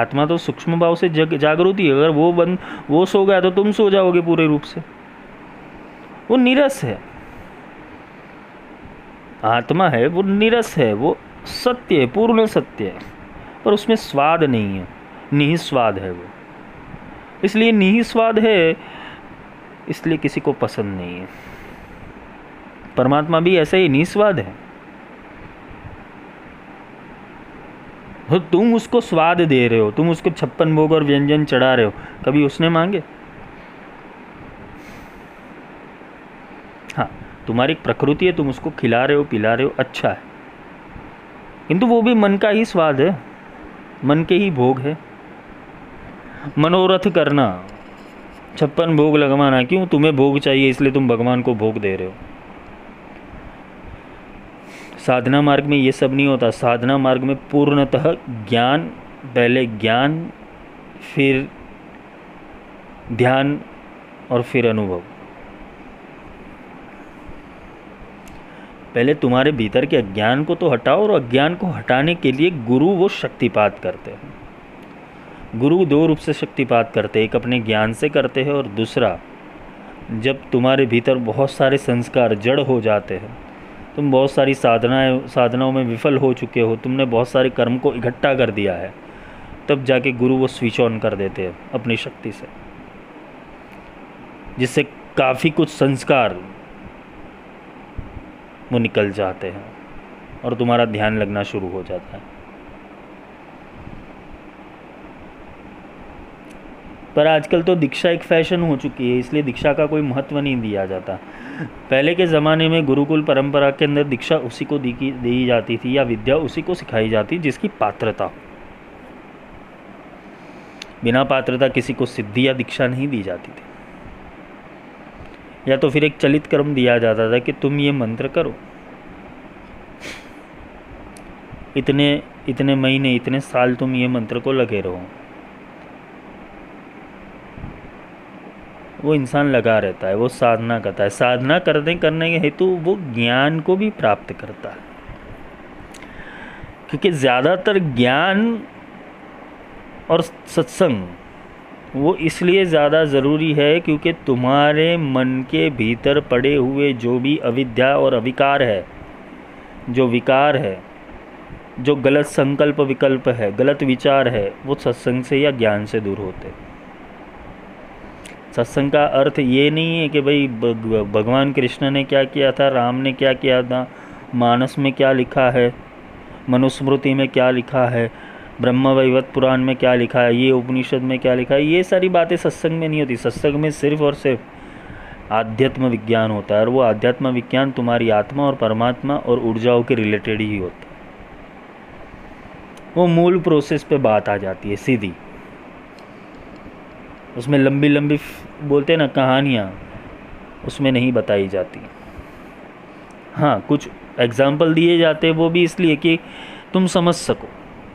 आत्मा तो सूक्ष्म भाव से जग जागरूक है। अगर वो बंद वो सो गया तो तुम सो जाओगे पूरे रूप से। वो नीरस है, आत्मा है, वो नीरस है, वो सत्य है, पूर्ण सत्य है, पर उसमें स्वाद नहीं है, निःस्वाद है वो। इसलिए निःस्वाद है, इसलिए किसी को पसंद नहीं है। परमात्मा भी ऐसा ही निःस्वाद है, तो तुम उसको स्वाद दे रहे हो, तुम उसको छप्पन भोग और व्यंजन चढ़ा रहे हो। कभी उसने मांगे? हाँ, तुम्हारी प्रकृति है, तुम उसको खिला रहे हो, पिला रहे हो, अच्छा है, किंतु वो भी मन का ही स्वाद है, मन के ही भोग है। मनोरथ करना, छप्पन भोग लगवाना, क्यों? तुम्हें भोग चाहिए, इसलिए तुम भगवान को भोग दे रहे हो। साधना मार्ग में ये सब नहीं होता। साधना मार्ग में पूर्णतः ज्ञान, पहले ज्ञान, फिर ध्यान और फिर अनुभव। पहले तुम्हारे भीतर के अज्ञान को तो हटाओ, और अज्ञान को हटाने के लिए गुरु वो शक्तिपात करते हैं। गुरु दो रूप से शक्तिपात करते हैं, एक अपने ज्ञान से करते हैं, और दूसरा जब तुम्हारे भीतर बहुत सारे संस्कार जड़ हो जाते हैं, तुम बहुत सारी साधनाएं साधनाओं में विफल हो चुके हो, तुमने बहुत सारे कर्म को इकट्ठा कर दिया है, तब जाके गुरु वो स्विच ऑन कर देते हैं अपनी शक्ति से, जिससे काफ़ी कुछ संस्कार वो निकल जाते हैं और तुम्हारा ध्यान लगना शुरू हो जाता है। पर आजकल तो दीक्षा एक फैशन हो चुकी है, इसलिए दीक्षा का कोई महत्व नहीं दिया जाता। पहले के ज़माने में गुरुकुल परंपरा के अंदर दीक्षा उसी को दी दी जाती थी, या विद्या उसी को सिखाई जाती जिसकी पात्रता। बिना पात्रता किसी को सिद्धि या दीक्षा नहीं दी जाती थी। या तो फिर एक चलित कर्म दिया जाता था कि तुम ये मंत्र करो, इतने इतने महीने, इतने साल तुम ये मंत्र को लगे रहो। वो इंसान लगा रहता है, वो साधना करता है। साधना करने करने के हेतु वो ज्ञान को भी प्राप्त करता है, क्योंकि ज़्यादातर ज्ञान और सत्संग वो इसलिए ज़्यादा ज़रूरी है क्योंकि तुम्हारे मन के भीतर पड़े हुए जो भी अविद्या और अविकार है, जो विकार है, जो गलत संकल्प विकल्प है, गलत विचार है, वो सत्संग से या ज्ञान से दूर होते हैं। सत्संग का अर्थ ये नहीं है कि भाई भगवान कृष्ण ने क्या किया था, राम ने क्या किया था, मानस में क्या लिखा है, मनुस्मृति में क्या लिखा है, ब्रह्मवैवर्त पुराण में क्या लिखा है, ये उपनिषद में क्या लिखा है। ये सारी बातें सत्संग में नहीं होती। सत्संग में सिर्फ और सिर्फ आध्यात्म विज्ञान होता है, और वो आध्यात्म विज्ञान तुम्हारी आत्मा और परमात्मा और ऊर्जाओं के रिलेटेड ही होता है। वो मूल प्रोसेस पे बात आ जाती है सीधी। उसमें लंबी लंबी बोलते हैं ना कहानियाँ, उसमें नहीं बताई जाती। हाँ, कुछ एग्जाम्पल दिए जाते हैं, वो भी इसलिए कि तुम समझ सको,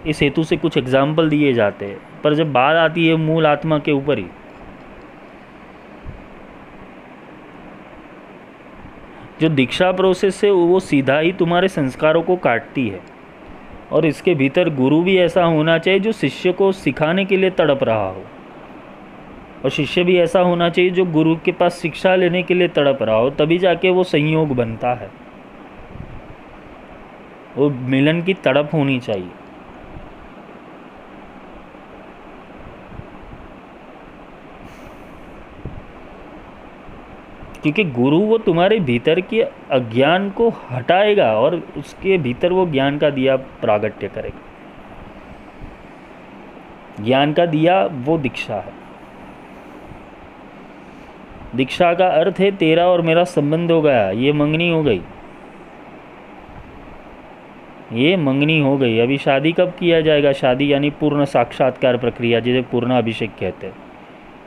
इस हेतु से कुछ एग्जाम्पल दिए जाते हैं। पर जब बात आती है मूल आत्मा के ऊपर ही, जो दीक्षा प्रोसेस है वो सीधा ही तुम्हारे संस्कारों को काटती है। और इसके भीतर गुरु भी ऐसा होना चाहिए जो शिष्य को सिखाने के लिए तड़प रहा हो, और शिष्य भी ऐसा होना चाहिए जो गुरु के पास शिक्षा लेने के लिए तड़प रहा हो। तभी जाके वो संयोग बनता है, वो मिलन की तड़प होनी चाहिए। क्योंकि गुरु वो तुम्हारे भीतर के अज्ञान को हटाएगा और उसके भीतर वो ज्ञान का दिया प्रागट्य करेगा। ज्ञान का दिया वो दीक्षा है। दीक्षा का अर्थ है तेरा और मेरा संबंध हो गया, ये मंगनी हो गई, ये मंगनी हो गई। अभी शादी कब किया जाएगा? शादी यानी पूर्ण साक्षात्कार प्रक्रिया, जिसे पूर्ण अभिषेक कहते हैं,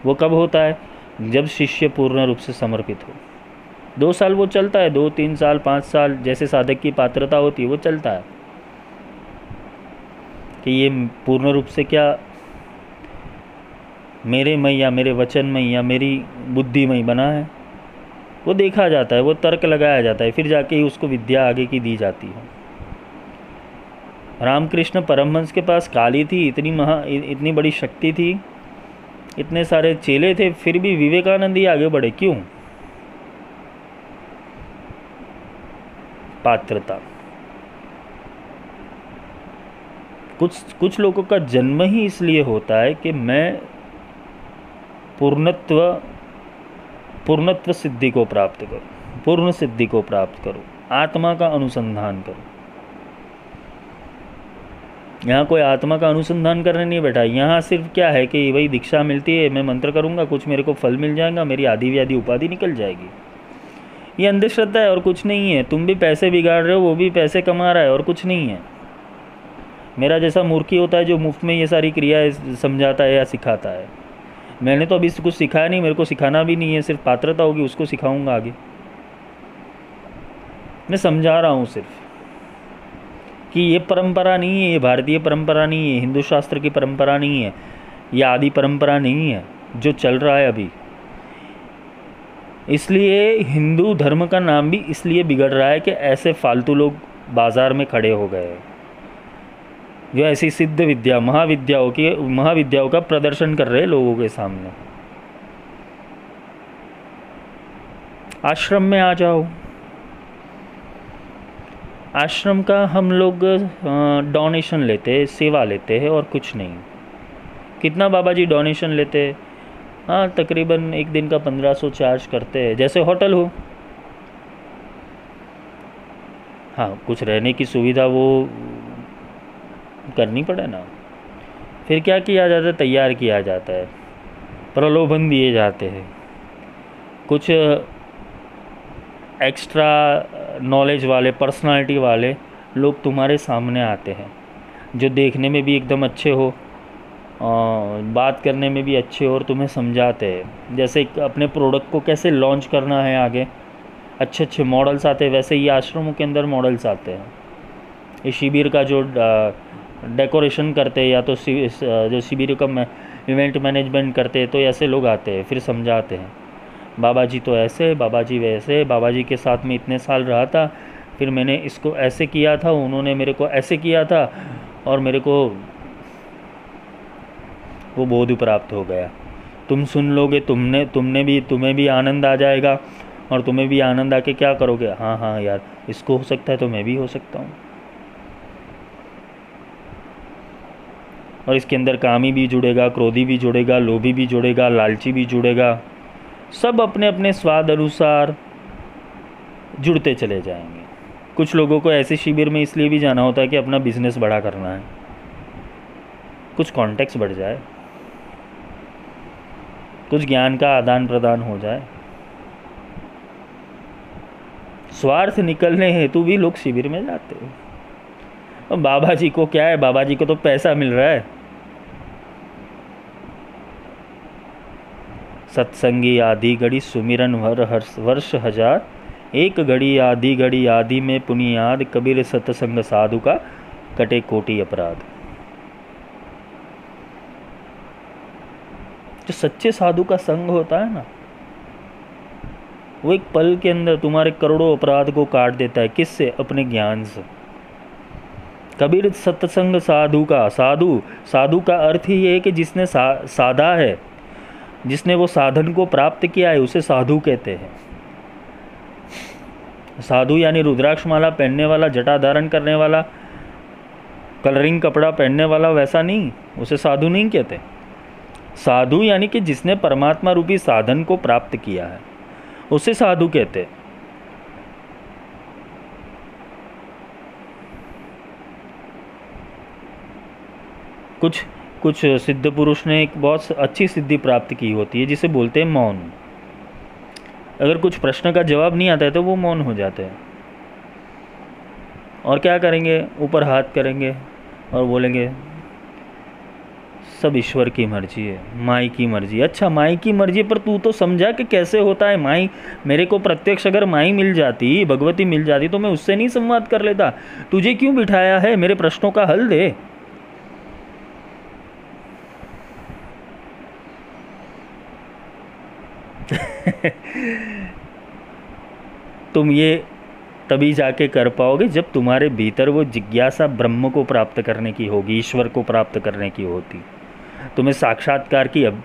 वो कब होता है? जब शिष्य पूर्ण रूप से समर्पित हो। दो साल वो चलता है, दो तीन साल पाँच साल, जैसे साधक की पात्रता होती है वो चलता है कि ये पूर्ण रूप से क्या मेरे में या मेरे वचन में या मेरी बुद्धि में बना है, वो देखा जाता है, वो तर्क लगाया जाता है, फिर जाके ही उसको विद्या आगे की दी जाती है। रामकृष्ण परमहंस के पास काली थी, इतनी महा इतनी बड़ी शक्ति थी, इतने सारे चेले थे, फिर भी विवेकानंद ही आगे बढ़े, क्यों? पात्रता। कुछ कुछ लोगों का जन्म ही इसलिए होता है कि मैं पूर्णत्व पूर्णत्व सिद्धि को प्राप्त करूं, पूर्ण सिद्धि को प्राप्त करूं, आत्मा का अनुसंधान करूं। यहाँ कोई आत्मा का अनुसंधान करने नहीं बैठा, यहाँ सिर्फ क्या है कि वही दीक्षा मिलती है, मैं मंत्र करूँगा, कुछ मेरे को फल मिल जाएगा, मेरी आधी व्याधि उपाधि निकल जाएगी। ये अंधश्रद्धा है और कुछ नहीं है। तुम भी पैसे बिगाड़ रहे हो, वो भी पैसे कमा रहा है, और कुछ नहीं है। मेरा जैसा मूर्खी होता है जो मुफ्त में ये सारी क्रियाएँ समझाता है या सिखाता है। मैंने तो अभी कुछ सिखाया नहीं, मेरे को सिखाना भी नहीं है, सिर्फ पात्रता होगी, उसको सिखाऊँगा आगे। मैं समझा रहा हूँ सिर्फ कि ये परंपरा नहीं है, ये भारतीय परंपरा नहीं है, हिंदू शास्त्र की परंपरा नहीं है, ये आदि परंपरा नहीं है जो चल रहा है अभी। इसलिए हिंदू धर्म का नाम भी इसलिए बिगड़ रहा है कि ऐसे फालतू लोग बाज़ार में खड़े हो गए जो ऐसी सिद्ध विद्या महाविद्याओं की महाविद्याओं का प्रदर्शन कर रहे लोगों के सामने। आश्रम में आ जाओ। आश्रम का हम लोग डोनेशन लेते हैं, सेवा लेते हैं और कुछ नहीं। कितना बाबा जी डोनेशन लेते हैं? हाँ, तकरीबन एक दिन का पंद्रह सौ चार्ज करते हैं, जैसे होटल हो। हाँ, कुछ रहने की सुविधा वो करनी पड़े ना। फिर क्या किया जाता है? तैयार किया जाता है, प्रलोभन दिए जाते हैं, कुछ एक्स्ट्रा नॉलेज वाले पर्सनालिटी वाले लोग तुम्हारे सामने आते हैं जो देखने में भी एकदम अच्छे हो, बात करने में भी अच्छे हो और तुम्हें समझाते हैं जैसे अपने प्रोडक्ट को कैसे लॉन्च करना है आगे। अच्छे अच्छे मॉडल्स आते हैं, वैसे ही आश्रमों के अंदर मॉडल्स आते हैं। इस शिविर का जो डेकोरेशन करते हैं या तो जो शिविर का इवेंट मैनेजमेंट करते हैं, तो ऐसे लोग आते हैं, फिर समझाते हैं बाबा जी तो ऐसे, बाबा जी वैसे, बाबा जी के साथ में इतने साल रहा था, फिर मैंने इसको ऐसे किया था, उन्होंने मेरे को ऐसे किया था और मेरे को वो बोध प्राप्त हो गया। तुम सुन लोगे, तुमने तुमने भी तुम्हें भी आनंद आ जाएगा और तुम्हें भी आनंद आके क्या करोगे? हाँ हाँ यार, इसको हो सकता है तो मैं भी हो सकता हूँ, और इसके अंदर कामी भी जुड़ेगा, क्रोधी भी जुड़ेगा, लोभी भी जुड़ेगा, लालची भी जुड़ेगा, सब अपने अपने स्वाद अनुसार जुड़ते चले जाएंगे। कुछ लोगों को ऐसे शिविर में इसलिए भी जाना होता है कि अपना बिजनेस बड़ा करना है, कुछ कॉन्टेक्ट्स बढ़ जाए, कुछ ज्ञान का आदान प्रदान हो जाए। स्वार्थ निकलने हेतु भी लोग शिविर में जाते हैं। और बाबा जी को क्या है, बाबा जी को तो पैसा मिल रहा है। सत्संगी आधी घड़ी सुमिरन भर हर वर्ष हजार, एक घड़ी आधी घड़ी आधी में पुनियाद, कबीर सत्संग साधु का कटे कोटि अपराध। जो सच्चे साधु का संग होता है ना, वो एक पल के अंदर तुम्हारे करोड़ों अपराध को काट देता है। किससे? अपने ज्ञान से। कबीर सत्संग साधु का, साधु साधु का अर्थ ही है कि जिसने सा, साधा है, जिसने वो साधन को प्राप्त किया है, उसे साधु कहते हैं। साधु यानी रुद्राक्ष माला पहनने वाला, जटा धारण करने वाला, कलरिंग कपड़ा पहनने वाला, वैसा नहीं, उसे साधु नहीं कहते। साधु यानी कि जिसने परमात्मा रूपी साधन को प्राप्त किया है, उसे साधु कहते हैं। कुछ कुछ सिद्ध पुरुष ने एक बहुत अच्छी सिद्धि प्राप्त की होती है जिसे बोलते हैं मौन। अगर कुछ प्रश्न का जवाब नहीं आता है तो वो मौन हो जाते हैं और क्या करेंगे, ऊपर हाथ करेंगे और बोलेंगे सब ईश्वर की मर्जी है, माई की मर्जी। अच्छा माई की मर्जी, पर तू तो समझा कि कैसे होता है माई। मेरे को प्रत्यक्ष अगर माई मिल जाती, भगवती मिल जाती तो मैं उससे नहीं संवाद कर लेता। तुझे क्यों बिठाया है, मेरे प्रश्नों का हल दे। तुम ये तभी जाके कर पाओगे जब तुम्हारे भीतर वो जिज्ञासा ब्रह्म को प्राप्त करने की होगी, ईश्वर को प्राप्त करने की होती। तुम्हें साक्षात्कार की अब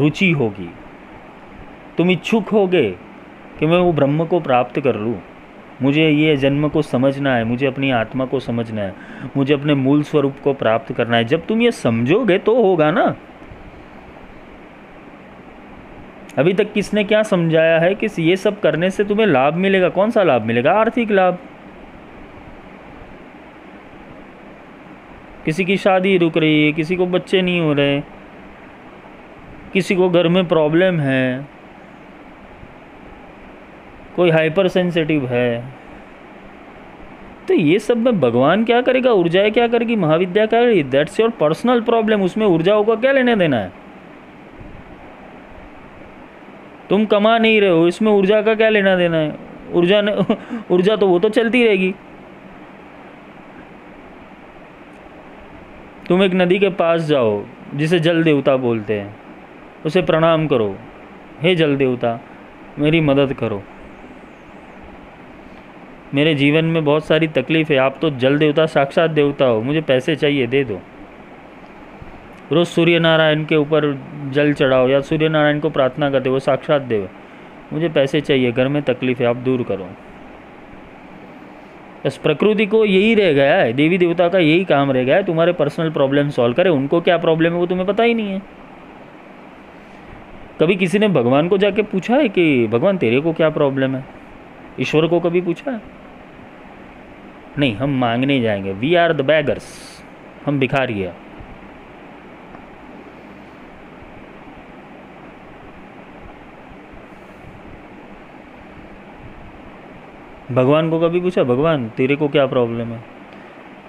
रुचि होगी, तुम इच्छुक होगे कि मैं वो ब्रह्म को प्राप्त कर लूँ, मुझे ये जन्म को समझना है, मुझे अपनी आत्मा को समझना है, मुझे अपने मूल स्वरूप को प्राप्त करना है। जब तुम ये समझोगे तो होगा ना। अभी तक किसने क्या समझाया है कि ये सब करने से तुम्हें लाभ मिलेगा। कौन सा लाभ मिलेगा? आर्थिक लाभ। किसी की शादी रुक रही है, किसी को बच्चे नहीं हो रहे, किसी को घर में प्रॉब्लम है, कोई हाइपर सेंसिटिव है, तो ये सब में भगवान क्या करेगा, ऊर्जाएं क्या करेगी, महाविद्या क्या करेगी। दैट्स योर पर्सनल प्रॉब्लम, उसमें ऊर्जाओं का क्या लेने देना है। तुम कमा नहीं रहे हो, इसमें ऊर्जा का क्या लेना देना है। ऊर्जा ने ऊर्जा तो वो तो चलती रहेगी। तुम एक नदी के पास जाओ जिसे जल देवता बोलते हैं, उसे प्रणाम करो, हे जल देवता मेरी मदद करो, मेरे जीवन में बहुत सारी तकलीफ है, आप तो जल देवता साक्षात देवता हो, मुझे पैसे चाहिए दे दो। रोज़ सूर्य नारायण के ऊपर जल चढ़ाओ या सूर्य नारायण को प्रार्थना करते हो, साक्षात देव मुझे पैसे चाहिए, घर में तकलीफ है, आप दूर करो। बस प्रकृति को यही रह गया है, देवी देवता का यही काम रह गया है, तुम्हारे पर्सनल प्रॉब्लम सॉल्व करे। उनको क्या प्रॉब्लम है वो तुम्हें पता ही नहीं है। कभी किसी ने भगवान को जाके पूछा है कि भगवान तेरे को क्या प्रॉब्लम है? ईश्वर को कभी पूछा है? नहीं, हम मांगने जाएंगे। वी आर द बैगर्स, हम भिखारी है। भगवान को कभी पूछा भगवान तेरे को क्या प्रॉब्लम है?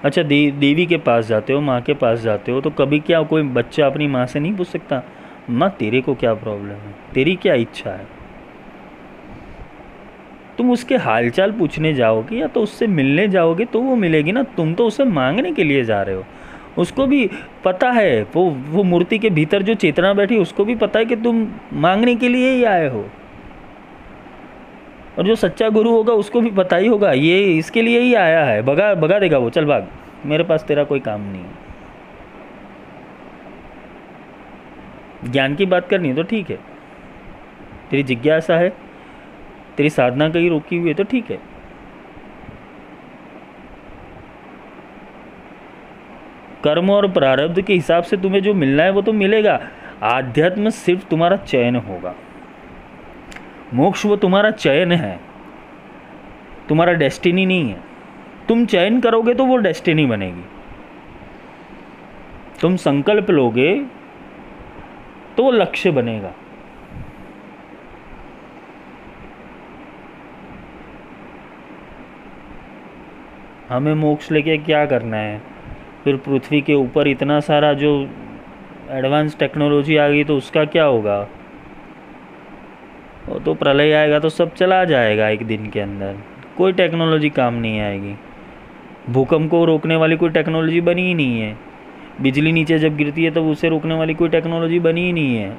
अच्छा दे, देवी के पास जाते हो, माँ के पास जाते हो, तो कभी क्या कोई बच्चा अपनी माँ से नहीं पूछ सकता माँ तेरे को क्या प्रॉब्लम है, तेरी क्या इच्छा है? तुम उसके हालचाल पूछने जाओगे या तो उससे मिलने जाओगे तो वो मिलेगी ना। तुम तो उसे मांगने के लिए जा रहे हो। उसको भी पता है, वो वो मूर्ति के भीतर जो चेतना बैठी उसको भी पता है कि तुम मांगने के लिए ही आए हो। और जो सच्चा गुरु होगा उसको भी पता ही होगा ये इसके लिए ही आया है। भगा भगा देगा वो, चल भाग, मेरे पास तेरा कोई काम नहीं है। ज्ञान की बात करनी है तो ठीक है, तेरी जिज्ञासा है, तेरी साधना कहीं रोकी हुई है तो ठीक है। कर्म और प्रारब्ध के हिसाब से तुम्हें जो मिलना है वो तो मिलेगा। आध्यात्म सिर्फ तुम्हारा चयन होगा, मोक्ष वो तुम्हारा चयन है, तुम्हारा डेस्टिनी नहीं है। तुम चयन करोगे तो वो डेस्टिनी बनेगी। तुम संकल्प लोगे तो वो लक्ष्य बनेगा। हमें मोक्ष लेके क्या करना है? फिर पृथ्वी के ऊपर इतना सारा जो एडवांस टेक्नोलॉजी आ गई तो उसका क्या होगा? वो तो प्रलय आएगा तो सब चला जाएगा एक दिन के अंदर, कोई टेक्नोलॉजी काम नहीं आएगी। भूकंप को रोकने वाली कोई टेक्नोलॉजी बनी ही नहीं है। बिजली नीचे जब गिरती है तब उसे रोकने वाली कोई टेक्नोलॉजी बनी ही नहीं है।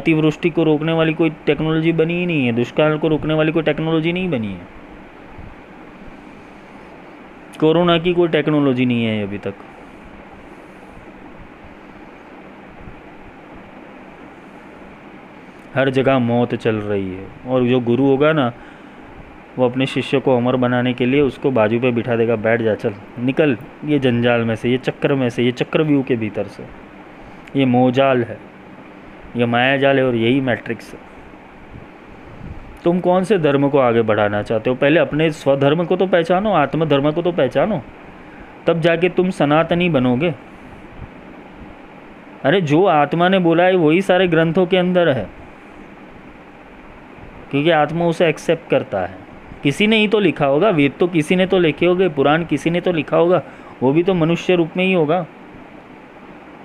अतिवृष्टि को रोकने वाली कोई टेक्नोलॉजी बनी ही नहीं है। दुष्काल को रोकने वाली कोई टेक्नोलॉजी नहीं बनी है। कोरोना की कोई टेक्नोलॉजी नहीं है अभी तक। हर जगह मौत चल रही है। और जो गुरु होगा ना वो अपने शिष्य को अमर बनाने के लिए उसको बाजू पे बिठा देगा, बैठ जा, चल निकल ये जंजाल में से, ये चक्कर में से, ये चक्रव्यूह के भीतर से। ये मोहजाल है, ये माया जाल है और यही मैट्रिक्स है। तुम कौन से धर्म को आगे बढ़ाना चाहते हो? पहले अपने स्वधर्म को तो पहचानो, आत्मधर्म को तो पहचानो, तब जाके तुम सनातनी बनोगे। अरे जो आत्मा ने बोला है वही सारे ग्रंथों के अंदर है क्योंकि आत्मा उसे एक्सेप्ट करता है। किसी ने ही तो लिखा होगा, वेद तो किसी ने तो लिखे होंगे, पुराण किसी ने तो लिखा होगा, वो भी तो मनुष्य रूप में ही होगा।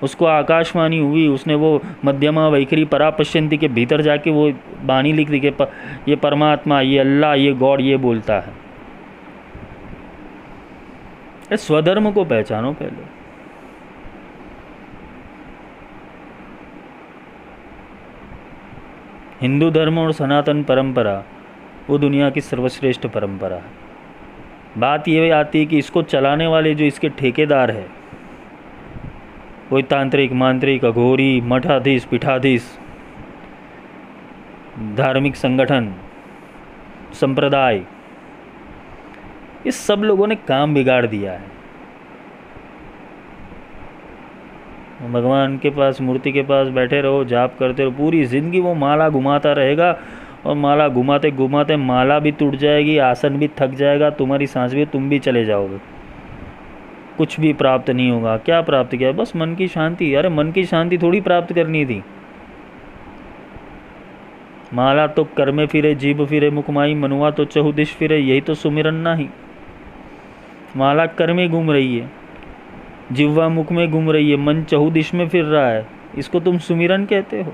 उसको आकाशवाणी हुई, उसने वो मध्यमा वैखरी परापश्यंती के भीतर जाके वो बाणी लिख दी कि ये परमात्मा, ये अल्लाह, ये गॉड, ये बोलता है। इस स्वधर्म को पहचानो पहले। हिंदू धर्म और सनातन परंपरा वो दुनिया की सर्वश्रेष्ठ परंपरा है। बात ये आती है कि इसको चलाने वाले जो इसके ठेकेदार है, कोई तांत्रिक, मांत्रिक, अघोरी, मठाधीश, पीठाधीश, धार्मिक संगठन, संप्रदाय, इस सब लोगों ने काम बिगाड़ दिया है। भगवान के पास, मूर्ति के पास बैठे रहो, जाप करते रहो, पूरी ज़िंदगी वो माला घुमाता रहेगा और माला घुमाते घुमाते माला भी टूट जाएगी, आसन भी थक जाएगा, तुम्हारी सांस भी, तुम भी चले जाओगे, कुछ भी प्राप्त नहीं होगा। क्या प्राप्त किया? बस मन की शांति। अरे मन की शांति थोड़ी प्राप्त करनी थी। माला तो कर में फिरे, जीभ फिरे, मुखमाई मनुआ तो चहुदिश फिरे, यही तो सुमिरन ना ही। माला कर में घूम रही है, जिह्वा मुख में घूम रही है, मन चहुदिश में फिर रहा है, इसको तुम सुमिरन कहते हो?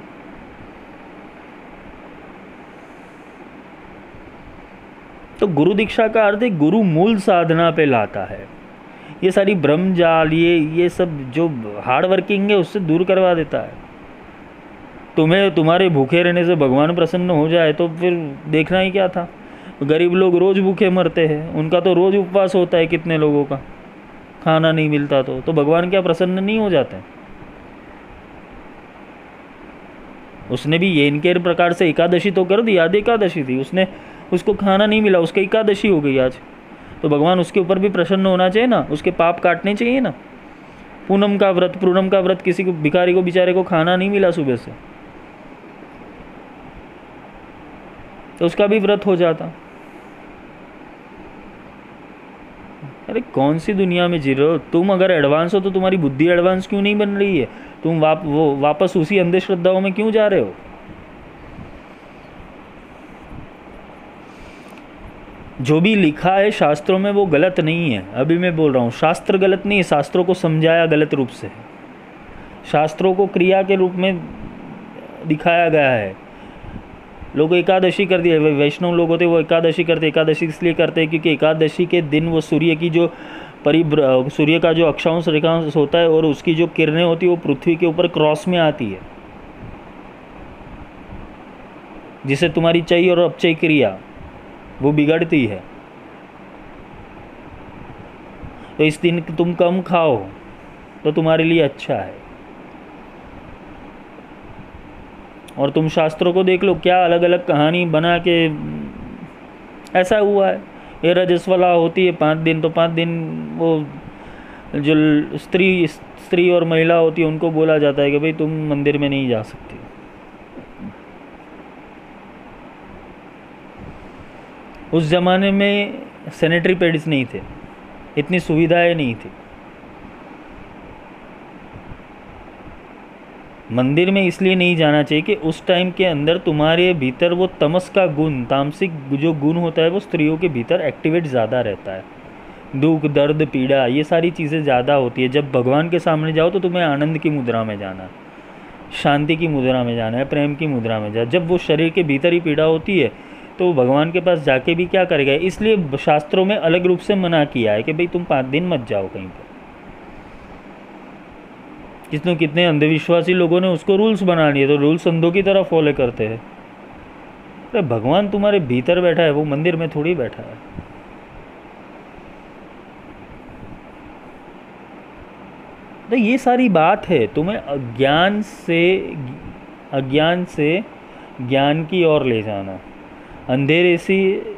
तो गुरु दीक्षा का अर्थ है गुरु मूल साधना पे लाता है। ये सारी ब्रह्मजाल, ये ये सब जो हार्ड वर्किंग है उससे दूर करवा देता है। तुम्हें तुम्हारे भूखे रहने से भगवान प्रसन्न हो जाए तो फिर देखना ही क्या था। गरीब लोग रोज़ भूखे मरते हैं, उनका तो रोज़ उपवास होता है, कितने लोगों का खाना नहीं मिलता, तो तो भगवान क्या प्रसन्न नहीं हो जाते? उसने भी ये इनके प्रकार से एकादशी तो कर दी, आधी एकादशी थी उसने, उसको खाना नहीं मिला, उसकी एकादशी हो गई आज, तो भगवान उसके ऊपर भी प्रसन्न होना चाहिए ना, उसके पाप काटने चाहिए ना। पूनम का व्रत, पूनम का व्रत किसी को भिखारी को, बेचारे को खाना नहीं मिला सुबह से, तो उसका भी व्रत हो जाता। अरे कौन सी दुनिया में जी रहे हो तुम? अगर एडवांस हो तो तुम्हारी बुद्धि एडवांस क्यों नहीं बन रही है? तुम वाप, वो वापस उसी अंधश्रद्धाओं में क्यों जा रहे हो? जो भी लिखा है शास्त्रों में वो गलत नहीं है। अभी मैं बोल रहा हूँ, शास्त्र गलत नहीं है, शास्त्रों को समझाया गलत रूप से, शास्त्रों को क्रिया के रूप में दिखाया गया है। लोग एकादशी कर दिए, वैष्णव लोग होते वो एकादशी करते, एकादशी इसलिए करते हैं क्योंकि एकादशी के दिन वो सूर्य की जो परिभ्र सूर्य का जो अक्षांश रेखांश होता है और उसकी जो किरणें होती है वो पृथ्वी के ऊपर क्रॉस में आती है, जिसे तुम्हारी चय और अपचय क्रिया वो बिगड़ती है। तो इस दिन तुम कम खाओ तो तुम्हारे लिए अच्छा है। और तुम शास्त्रों को देख लो, क्या अलग अलग कहानी बना के ऐसा हुआ है। ये रजस्वला होती है पाँच दिन, तो पाँच दिन वो जो स्त्री स्त्री और महिला होती है उनको बोला जाता है कि भाई तुम मंदिर में नहीं जा सकती। उस ज़माने में सैनिटरी पैड्स नहीं थे, इतनी सुविधाएं नहीं थी। मंदिर में इसलिए नहीं जाना चाहिए कि उस टाइम के अंदर तुम्हारे भीतर वो तमस का गुण, तामसिक जो गुण होता है वो स्त्रियों के भीतर एक्टिवेट ज़्यादा रहता है। दुख, दर्द, पीड़ा, ये सारी चीज़ें ज़्यादा होती है। जब भगवान के सामने जाओ तो तुम्हें आनंद की मुद्रा में जाना है, शांति की मुद्रा में जाना है, प्रेम की मुद्रा में जाना। जब वो शरीर के भीतर ही पीड़ा होती है तो भगवान के पास जाके भी क्या करेगा? इसलिए शास्त्रों में अलग रूप से मना किया है कि भाई तुम पाँच दिन मत जाओ कहीं पर। कितने कितने अंधविश्वासी लोगों ने उसको रूल्स बना लिए, तो रूल्स अंधों की तरह फॉलो करते हैं। अरे भगवान तुम्हारे भीतर बैठा है, वो मंदिर में थोड़ी बैठा है। तो ये सारी बात है, तुम्हें अज्ञान से अज्ञान से ज्ञान की ओर ले जाना, अंधेरे से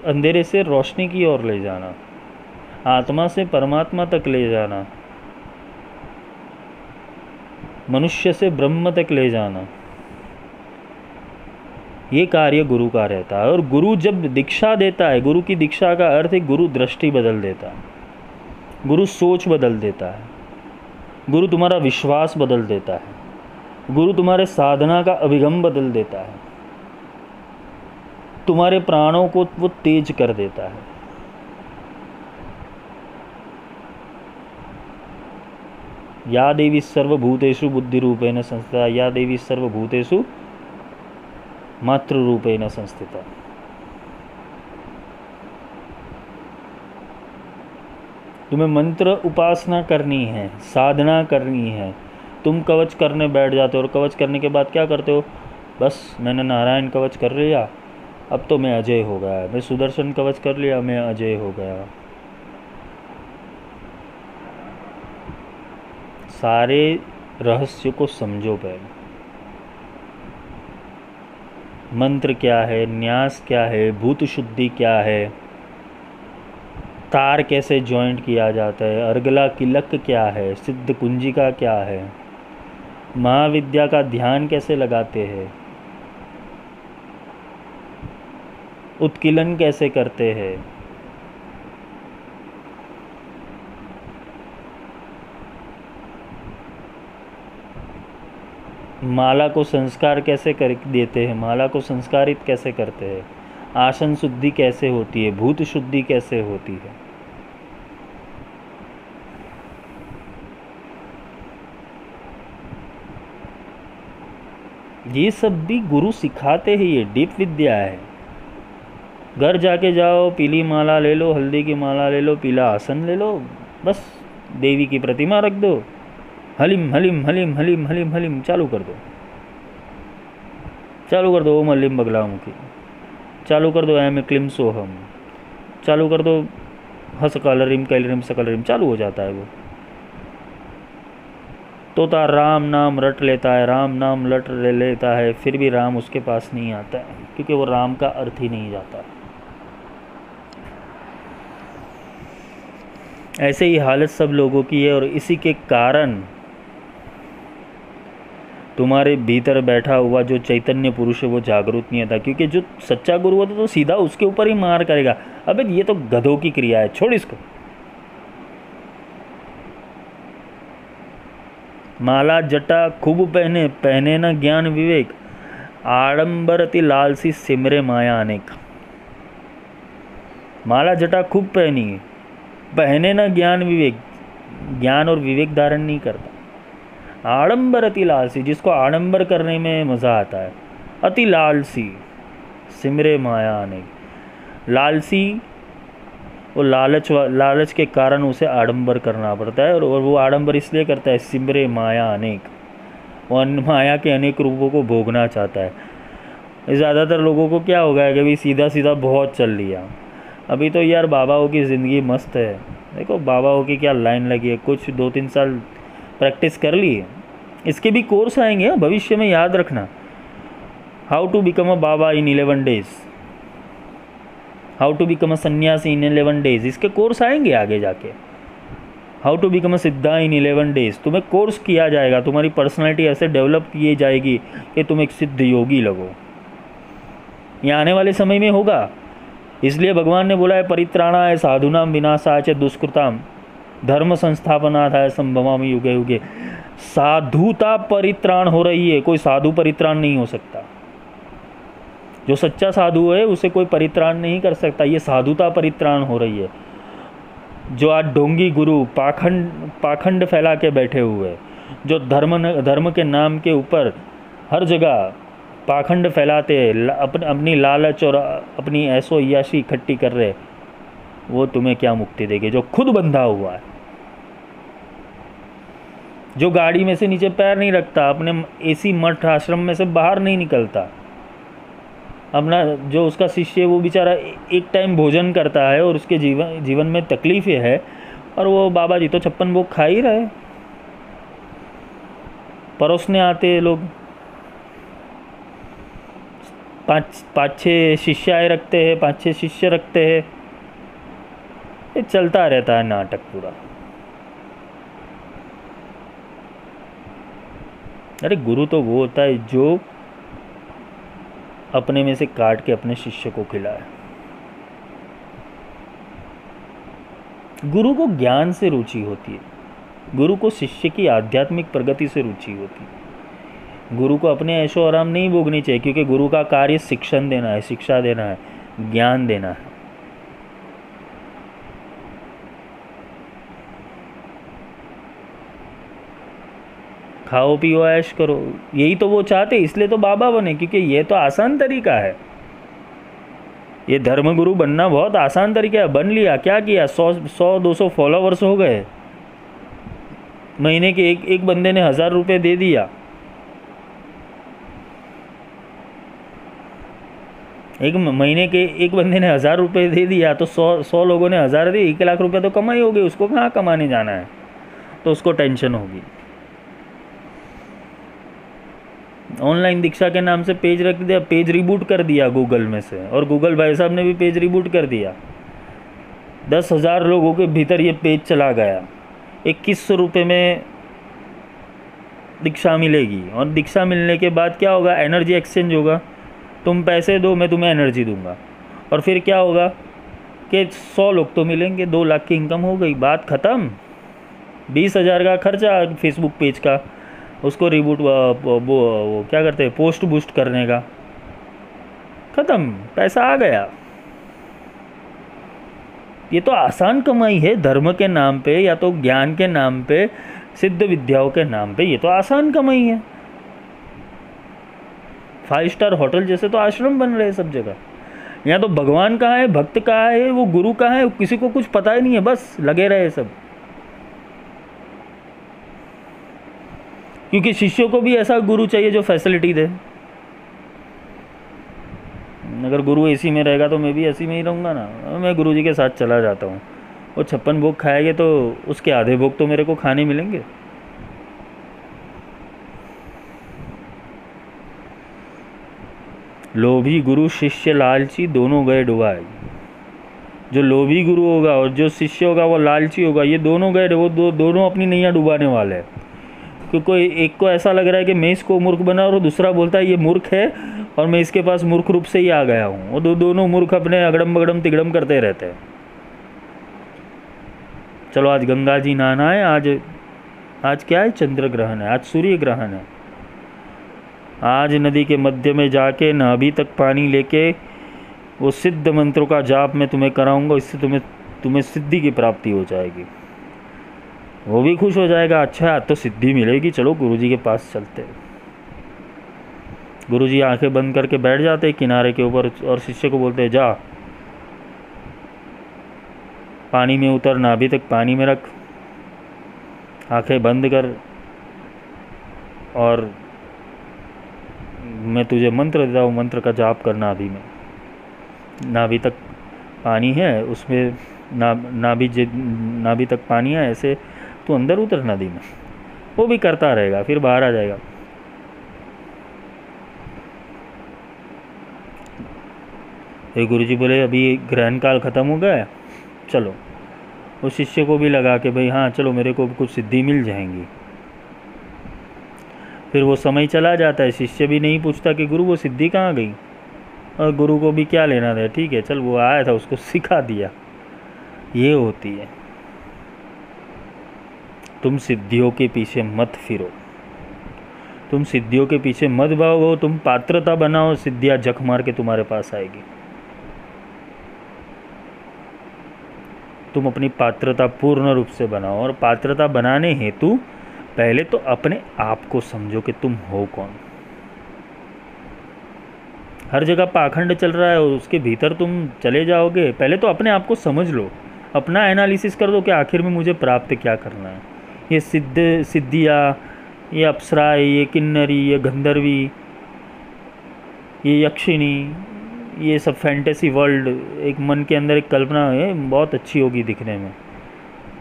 अंधेरे से रोशनी की ओर ले जाना, आत्मा से परमात्मा तक ले जाना, मनुष्य से ब्रह्म तक ले जाना। ये कार्य गुरु का रहता है। और गुरु जब दीक्षा देता है, गुरु की दीक्षा का अर्थ है गुरु दृष्टि बदल देता है, गुरु सोच बदल देता है, गुरु तुम्हारा विश्वास बदल देता है, गुरु तुम्हारे साधना का अभिगम बदल देता है। तुम्हारे प्राणों को वो तेज कर देता है। या देवी सर्वभूतेषु बुद्धि रूपेण संस्थिता, या देवी सर्वभूतेषु मातृ रूपेण संस्थिता। तुम्हें मंत्र उपासना करनी है, साधना करनी है। तुम कवच करने बैठ जाते हो और कवच करने के बाद क्या करते हो, बस मैंने नारायण कवच कर लिया, अब तो मैं अजय हो गया, मैं सुदर्शन कवच कर लिया, मैं अजय हो गया। सारे रहस्य को समझो पहले। मंत्र क्या है, न्यास क्या है, भूत शुद्धि क्या है, तार कैसे जॉइंट किया जाता है, अर्गला किलक क्या है, सिद्ध कुंजिका क्या है, महाविद्या का ध्यान कैसे लगाते हैं, उत्कीलन कैसे करते हैं, माला को संस्कार कैसे कर देते हैं, माला को संस्कारित कैसे करते हैं, आसन शुद्धि कैसे होती है, भूत शुद्धि कैसे होती है। ये सब भी गुरु सिखाते हैं, ये डीप विद्या है। घर जाके जाओ, पीली माला ले लो, हल्दी की माला ले लो, पीला आसन ले लो, बस देवी की प्रतिमा रख दो, हलिम हलिम हलिम हलिम हलिम हलिम चालू कर दो, चालू कर दो ओम हलिम बगलामुखी, चालू कर दो ऐम क्लिम सोहम, चालू कर दो हसकलरिम कैलरिम सकलरिम, चालू हो जाता है। वो तोता राम नाम रट लेता है, राम नाम लट ले लेता है, फिर भी राम उसके पास नहीं आता है, क्योंकि वो राम का अर्थ ही नहीं जाता। ऐसे ही हालत सब लोगों की है, और इसी के कारण तुम्हारे भीतर बैठा हुआ जो चैतन्य पुरुष है वो जागरूक नहीं होता, क्योंकि जो सच्चा गुरु होता तो सीधा उसके ऊपर ही मार करेगा, अबे ये तो गधों की क्रिया है, छोड़ इसको। माला जटा खूब पहने, पहने ना ज्ञान विवेक, आडंबर अति लालसी सिमरे माया अनेक। माला जटा खूब पहनी, पहने ना ज्ञान विवेक, ज्ञान और विवेक धारण नहीं करता। आडंबर अति लालसी, जिसको आडंबर करने में मज़ा आता है, अति लालसी सिमरे माया अनेक। लालसी वो लालच लालच के कारण उसे आडंबर करना पड़ता है, और वो आडंबर इसलिए करता है सिमरे माया अनेक, और माया के अनेक रूपों को भोगना चाहता है। ज़्यादातर लोगों को क्या हो गया कि भाई सीधा सीधा बहुत चल लिया, अभी तो यार बाबाओं की ज़िंदगी मस्त है, देखो बाबाओं की क्या लाइन लगी है, कुछ दो तीन साल प्रैक्टिस कर ली। इसके भी कोर्स आएंगे भविष्य में, याद रखना, how to become a Baba in eleven days, how to become a सन्यासी इन इलेवन डेज़, इसके कोर्स आएंगे आगे जाके। हाउ टू बिकम अ सिद्धा इन इलेवन डेज़, तुम्हें कोर्स किया जाएगा, तुम्हारी पर्सनालिटी ऐसे डेवलप की जाएगी कि तुम एक सिद्ध योगी लगो। ये आने वाले समय में होगा, इसलिए भगवान ने बोला है परित्राणाय साधूनाम विनाशाय दुष्कृताम धर्म संस्थापना था संभवामी युगे युगे। साधुता परित्राण हो रही है, कोई साधु परित्राण नहीं हो सकता। जो सच्चा साधु है उसे कोई परित्राण नहीं कर सकता, ये साधुता परित्राण हो रही है। जो आज ढोंगी गुरु पाखंड पाखंड फैला के बैठे हुए, जो धर्म धर्म के नाम के ऊपर हर जगह पाखंड फैलाते, अपन, अपनी लालच और अपनी ऐसो याशी इकट्ठी कर रहे, वो तुम्हें क्या मुक्ति देगी, जो खुद बंधा हुआ है, जो गाड़ी में से नीचे पैर नहीं रखता, अपने एसी मठ आश्रम में से बाहर नहीं निकलता। अपना जो उसका शिष्य है वो बेचारा एक टाइम भोजन करता है और उसके जीवन जीवन में तकलीफ है, और वो बाबा जी तो छप्पन भोग खा ही रहे। परोसने आते लोग पाँच पाँच छः शिष्य आए रखते हैं, पाँच छः शिष्य रखते हैं, चलता रहता है नाटक पूरा। अरे गुरु तो वो होता है जो अपने में से काट के अपने शिष्य को खिलाए। गुरु को ज्ञान से रुचि होती है, गुरु को शिष्य की आध्यात्मिक प्रगति से रुचि होती है। गुरु को अपने ऐशो आराम नहीं भोगनी चाहिए, क्योंकि गुरु का कार्य शिक्षण देना है, शिक्षा देना है, ज्ञान देना है। खाओ पियो ऐश करो, यही तो वो चाहते, इसलिए तो बाबा बने, क्योंकि ये तो आसान तरीका है। ये धर्मगुरु बनना बहुत आसान तरीका है, बन लिया, क्या किया, सौ सौ दो सौ फॉलोवर्स हो गए, महीने के एक एक बंदे ने हज़ार रुपये दे दिया, एक महीने के एक बंदे ने हज़ार रुपये दे दिया, तो सौ सौ लोगों ने हज़ार दी, एक लाख रुपये तो कमाई होगी। उसको कहाँ कमाने जाना है, तो उसको टेंशन होगी। ऑनलाइन दीक्षा के नाम से पेज रख दिया, पेज रिबूट कर दिया गूगल में से, और गूगल भाई साहब ने भी पेज रिबूट कर दिया। दस हज़ार लोगों के भीतर ये पेज चला गया। इक्कीस सौ रुपये में दीक्षा मिलेगी, और दीक्षा मिलने के बाद क्या होगा, एनर्जी एक्सचेंज होगा, तुम पैसे दो मैं तुम्हें एनर्जी दूंगा, और फिर क्या होगा कि सौ लोग तो मिलेंगे, दो लाख की इनकम हो गई, बात ख़त्म। बीस हज़ार का खर्चा फेसबुक पेज का, उसको रिबूट वो, वो क्या करते हैं, पोस्ट बूस्ट करने का, ख़त्म, पैसा आ गया। ये तो आसान कमाई है धर्म के नाम पे, या तो ज्ञान के नाम पे, सिद्ध विद्याओं के नाम पे, ये तो आसान कमाई है। फाइव स्टार होटल जैसे तो आश्रम बन रहे सब जगह। या तो भगवान कहाँ है, भक्त कहाँ है, वो गुरु कहाँ है, किसी को कुछ पता ही नहीं है, बस लगे रहे सब। क्योंकि शिष्यों को भी ऐसा गुरु चाहिए जो फैसिलिटी दे। अगर गुरु एसी में रहेगा तो मैं भी एसी में ही रहूँगा ना, मैं गुरुजी के साथ चला जाता हूँ, वो छप्पन भोग खाएंगे तो उसके आधे भोग तो मेरे को खाने मिलेंगे। लोभी गुरु शिष्य लालची दोनों गए डुबाए। जो लोभी गुरु होगा और जो शिष्य होगा वो लालची होगा, ये दोनों गए, वो दो, दोनों अपनी नैया डुबाने वाले हैं। क्योंकि एक को ऐसा लग रहा है कि मैं इसको मूर्ख बना, और दूसरा बोलता है ये मूर्ख है और मैं इसके पास मूर्ख रूप से ही आ गया हूँ। वो दो दोनों मूर्ख अपने अगड़म बगड़म तिगड़म करते रहते हैं। चलो आज गंगा जी नहाना है, आज आज क्या है, चंद्र ग्रहण है, आज सूर्य ग्रहण है, आज नदी के मध्य में जाके नाभि तक पानी लेके वो सिद्ध मंत्रों का जाप मैं तुम्हें कराऊँगा, इससे तुम्हें तुम्हें सिद्धि की प्राप्ति हो जाएगी। वो भी खुश हो जाएगा, अच्छा तो सिद्धि मिलेगी, चलो गुरुजी के पास चलते। गुरुजी आंखें बंद करके बैठ जाते किनारे के ऊपर, और शिष्य को बोलते जा पानी में उतर, नाभि तक पानी में रख, आंखें बंद कर, और मैं तुझे मंत्र देता हूँ, मंत्र का जाप कर। नाभि में, नाभि तक पानी है, उसमें ना नाभि नाभि तक पानी है, ऐसे तो अंदर उतर नदी में। वो भी करता रहेगा, फिर बाहर आ जाएगा। ये गुरुजी बोले अभी ग्रहण काल ख़त्म हो गया, चलो। उस शिष्य को भी लगा कि भाई हाँ चलो मेरे को कुछ सिद्धि मिल जाएंगी। फिर वो समय चला जाता है, शिष्य भी नहीं पूछता कि गुरु वो सिद्धि कहाँ गई, और गुरु को भी क्या लेना था, ठीक है चल वो आया था उसको सिखा दिया। ये होती है, तुम सिद्धियों के पीछे मत फिरो, तुम सिद्धियों के पीछे मत भागो, तुम पात्रता बनाओ, सिद्धियाँ जख मार के तुम्हारे पास आएगी। तुम अपनी पात्रता पूर्ण रूप से बनाओ, और पात्रता बनाने हेतु पहले तो अपने आप को समझो कि तुम हो कौन। हर जगह पाखंड चल रहा है और उसके भीतर तुम चले जाओगे, पहले तो अपने आप को समझ लो, अपना एनालिसिस कर दो कि आखिर में मुझे प्राप्त क्या करना है। ये सिद्ध सिद्धियाँ, ये अप्सराएँ, ये किन्नरी, ये गंधर्वी, ये यक्षिणी, ये सब फैंटेसी वर्ल्ड, एक मन के अंदर एक कल्पना है, बहुत अच्छी होगी दिखने में,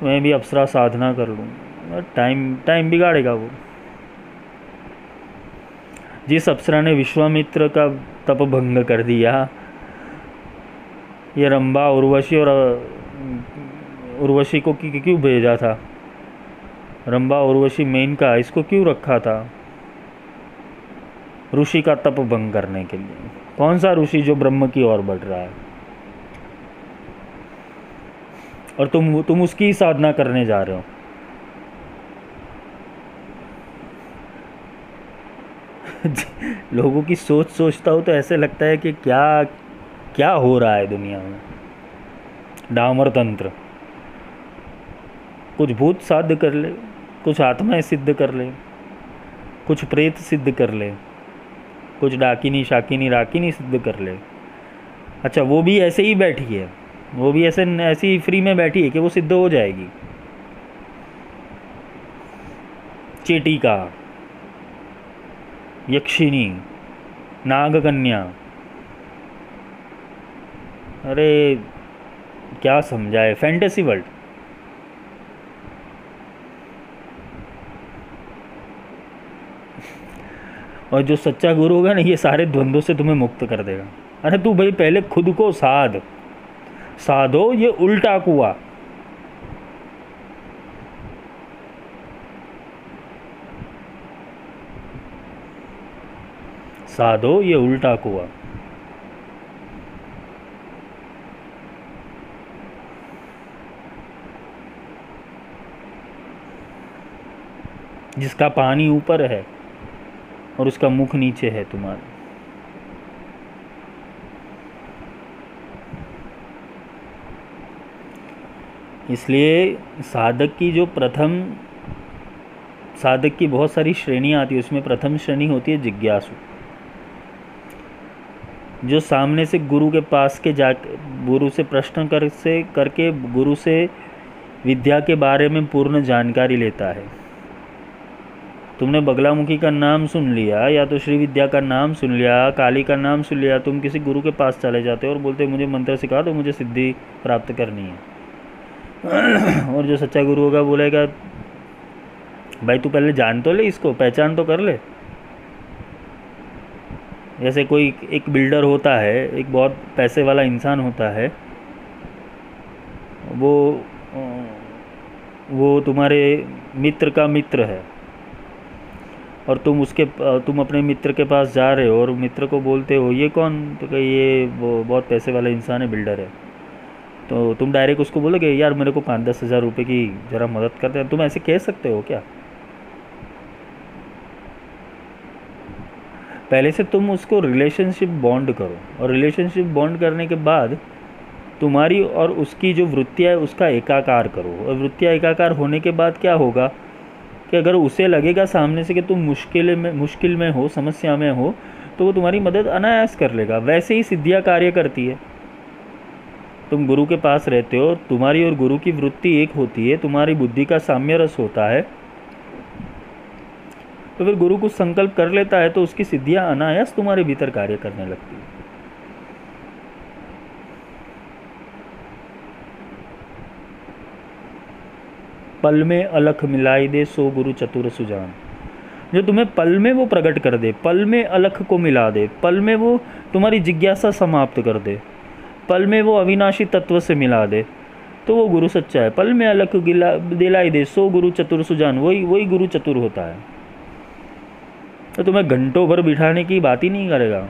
मैं भी अप्सरा साधना कर लूँ, टाइम टाइम बिगाड़ेगा वो। जिस अप्सरा ने विश्वामित्र का तपभंग कर दिया, ये रंभा उर्वशी और उर्वशी को क्यों भेजा था, रंभा उर्वशी मेनका इसको क्यों रखा था, ऋषि का तप भंग करने के लिए। कौन सा ऋषि जो ब्रह्म की ओर बढ़ रहा है, और तुम तुम उसकी ही साधना करने जा रहे हो। लोगों की सोच सोचता हूँ तो ऐसे लगता है कि क्या क्या हो रहा है दुनिया में। डामर तंत्र, कुछ भूत साध्य कर ले, कुछ आत्माएं सिद्ध कर ले, कुछ प्रेत सिद्ध कर ले, कुछ डाकिनी शाकिनी राकिनी सिद्ध कर ले। अच्छा, वो भी ऐसे ही बैठी है, वो भी ऐसे ऐसी ही फ्री में बैठी है कि वो सिद्ध हो जाएगी। चेटिका, यक्षिनी, नागकन्या, अरे क्या समझा है, फैंटेसी वर्ल्ड। और जो सच्चा गुरु होगा ना, ये सारे द्वंद्वों से तुम्हें मुक्त कर देगा। अरे तू भाई पहले खुद को साध, साधो ये उल्टा कुआ। साधो ये उल्टा कुआ। जिसका पानी ऊपर है और उसका मुख नीचे है तुम्हारा। इसलिए साधक की जो प्रथम, साधक की बहुत सारी श्रेणियाँ आती है, उसमें प्रथम श्रेणी होती है जिज्ञासु, जो सामने से गुरु के पास के जा गुरु से प्रश्न कर से करके गुरु से विद्या के बारे में पूर्ण जानकारी लेता है। तुमने बगलामुखी का नाम सुन लिया या तो श्री विद्या का नाम सुन लिया, काली का नाम सुन लिया, तुम किसी गुरु के पास चले जाते हो और बोलते हो मुझे मंत्र सिखा दो, मुझे सिद्धि प्राप्त करनी है। और जो सच्चा गुरु होगा बोलेगा भाई तू पहले जान तो ले, इसको पहचान तो कर ले। जैसे कोई एक बिल्डर होता है, एक बहुत पैसे वाला इंसान होता है, वो वो तुम्हारे मित्र का मित्र है और तुम उसके तुम अपने मित्र के पास जा रहे हो और मित्र को बोलते हो ये कौन, तो कहे ये वो बहुत पैसे वाला इंसान है, बिल्डर है। तो तुम डायरेक्ट उसको बोलोगे यार मेरे को पाँच दस हज़ार रुपये की ज़रा मदद कर दे। तुम ऐसे कह सकते हो क्या? पहले से तुम उसको रिलेशनशिप बॉन्ड करो और रिलेशनशिप बॉन्ड करने के बाद तुम्हारी और उसकी जो वृत्तियाँ है उसका एकाकार करो। और वृत्तियाँ एकाकार होने के बाद क्या होगा कि अगर उसे लगेगा सामने से कि तुम मुश्किल में मुश्किल में हो, समस्या में हो, तो वो तुम्हारी मदद अनायास कर लेगा। वैसे ही सिद्धियाँ कार्य करती है। तुम गुरु के पास रहते हो, तुम्हारी और गुरु की वृत्ति एक होती है, तुम्हारी बुद्धि का साम्य रस होता है, तो फिर गुरु कुछ संकल्प कर लेता है तो उसकी सिद्धियाँ अनायास तुम्हारे भीतर कार्य करने लगती है। पल में अलख मिलाई दे सो गुरु चतुर सुजान, जो तुम्हें पल में वो प्रकट कर दे, पल में अलख को मिला दे, पल में वो तुम्हारी जिज्ञासा समाप्त कर दे, पल में वो अविनाशी तत्व से मिला दे, तो वो गुरु सच्चा है। पल में अलख गिला दिलाई दे सो गुरु चतुर सुजान, वही वही गुरु चतुर होता है। तो तुम्हें घंटों भर बिठाने की बात ही नहीं करेगा।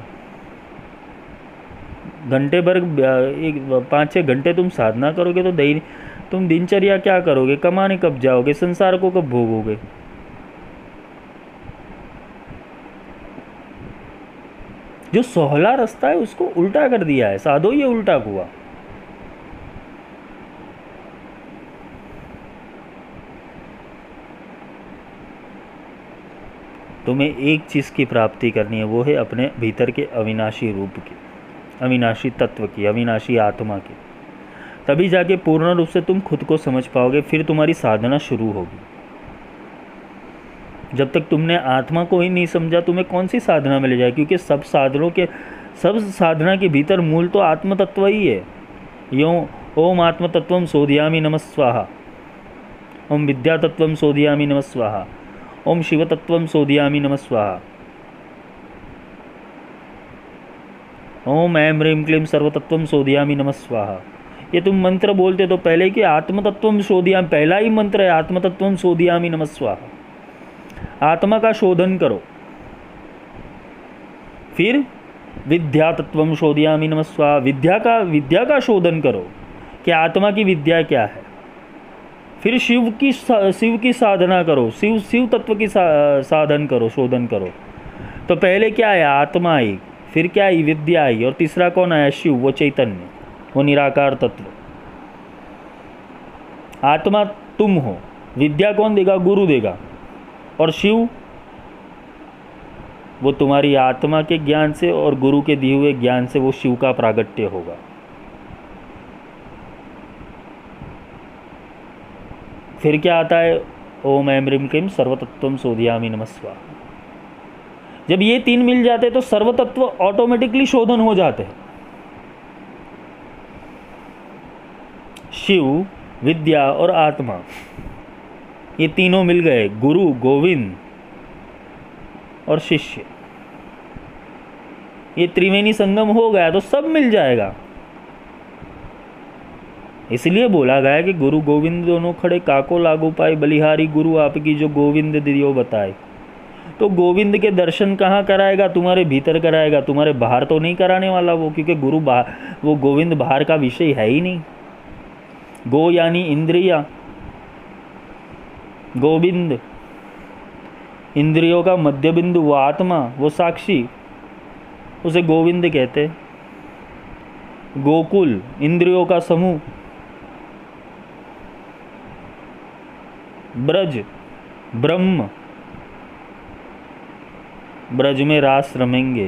घंटे भर, एक पाँच छः घंटे तुम साधना करोगे तो दैनिक तुम दिनचर्या क्या करोगे, कमाने कब जाओगे, संसार को कब भोगोगे? जो सोहला रास्ता है उसको उल्टा कर दिया है। साधो ये उल्टा हुआ। तुम्हें एक चीज की प्राप्ति करनी है, वो है अपने भीतर के अविनाशी रूप की, अविनाशी तत्व की, अविनाशी आत्मा की। तभी जाके पूर्ण रूप से तुम खुद को समझ पाओगे, फिर तुम्हारी साधना शुरू होगी। जब तक तुमने आत्मा को ही नहीं समझा, तुम्हें कौन सी साधना में ले जाए? क्योंकि सब साधनों के सब साधना के भीतर मूल तो आत्म तत्व ही है। यो ओम आत्म तत्वम शोधयामि नमस्वाहा, ओम विद्या तत्वम शोधयामि नमस्वाहा, ओम शिव तत्वम शोधयामि नमस्वाहा, ओम ऐम ह्रीम क्लीम सर्वतत्वम शोधयामि नमस्वाहा। ये तुम मंत्र बोलते तो पहले कि आत्मतत्वम शोधियामि, पहला ही मंत्र है आत्मतत्वम शोधियामि नमस्वाहा। आत्मा का शोधन करो, फिर विद्या तत्वम शोधियामि नमस्वाहा, विद्या का विद्या का शोधन करो कि आत्मा की विद्या क्या है। फिर शिव की शिव की साधना करो, शिव शिव तत्व की साधन करो, शोधन करो। तो पहले क्या आया आत्मा आई, फिर क्या आई विद्या आई, और तीसरा कौन आया शिव, वो चैतन्य, वो निराकार तत्व। आत्मा तुम हो, विद्या कौन देगा, गुरु देगा, और शिव वो तुम्हारी आत्मा के ज्ञान से और गुरु के दिए हुए ज्ञान से वो शिव का प्रागट्य होगा। फिर क्या आता है, ओम ऐम ह्रीम क्लीम सर्वतत्वम शोधयामि नमस्वा। जब ये तीन मिल जाते तो सर्वतत्व ऑटोमेटिकली शोधन हो जाते हैं। शिव, विद्या और आत्मा ये तीनों मिल गए, गुरु गोविंद और शिष्य, ये त्रिवेणी संगम हो गया तो सब मिल जाएगा। इसलिए बोला गया कि गुरु गोविंद दोनों खड़े काको लागू पाए, बलिहारी गुरु आपकी जो गोविंद दियो बताए। तो गोविंद के दर्शन कहाँ कराएगा, तुम्हारे भीतर कराएगा, तुम्हारे बाहर तो नहीं कराने वाला वो, क्योंकि गुरु बाहर, वो गोविंद बाहर का विषय है ही नहीं। गो यानी इंद्रिया, गोविंद इंद्रियों का मध्य बिंदु, वो आत्मा, वो साक्षी, उसे गोविंद कहते। गोकुल इंद्रियों का समूह, ब्रज ब्रह्म, ब्रज में रास रमेंगे।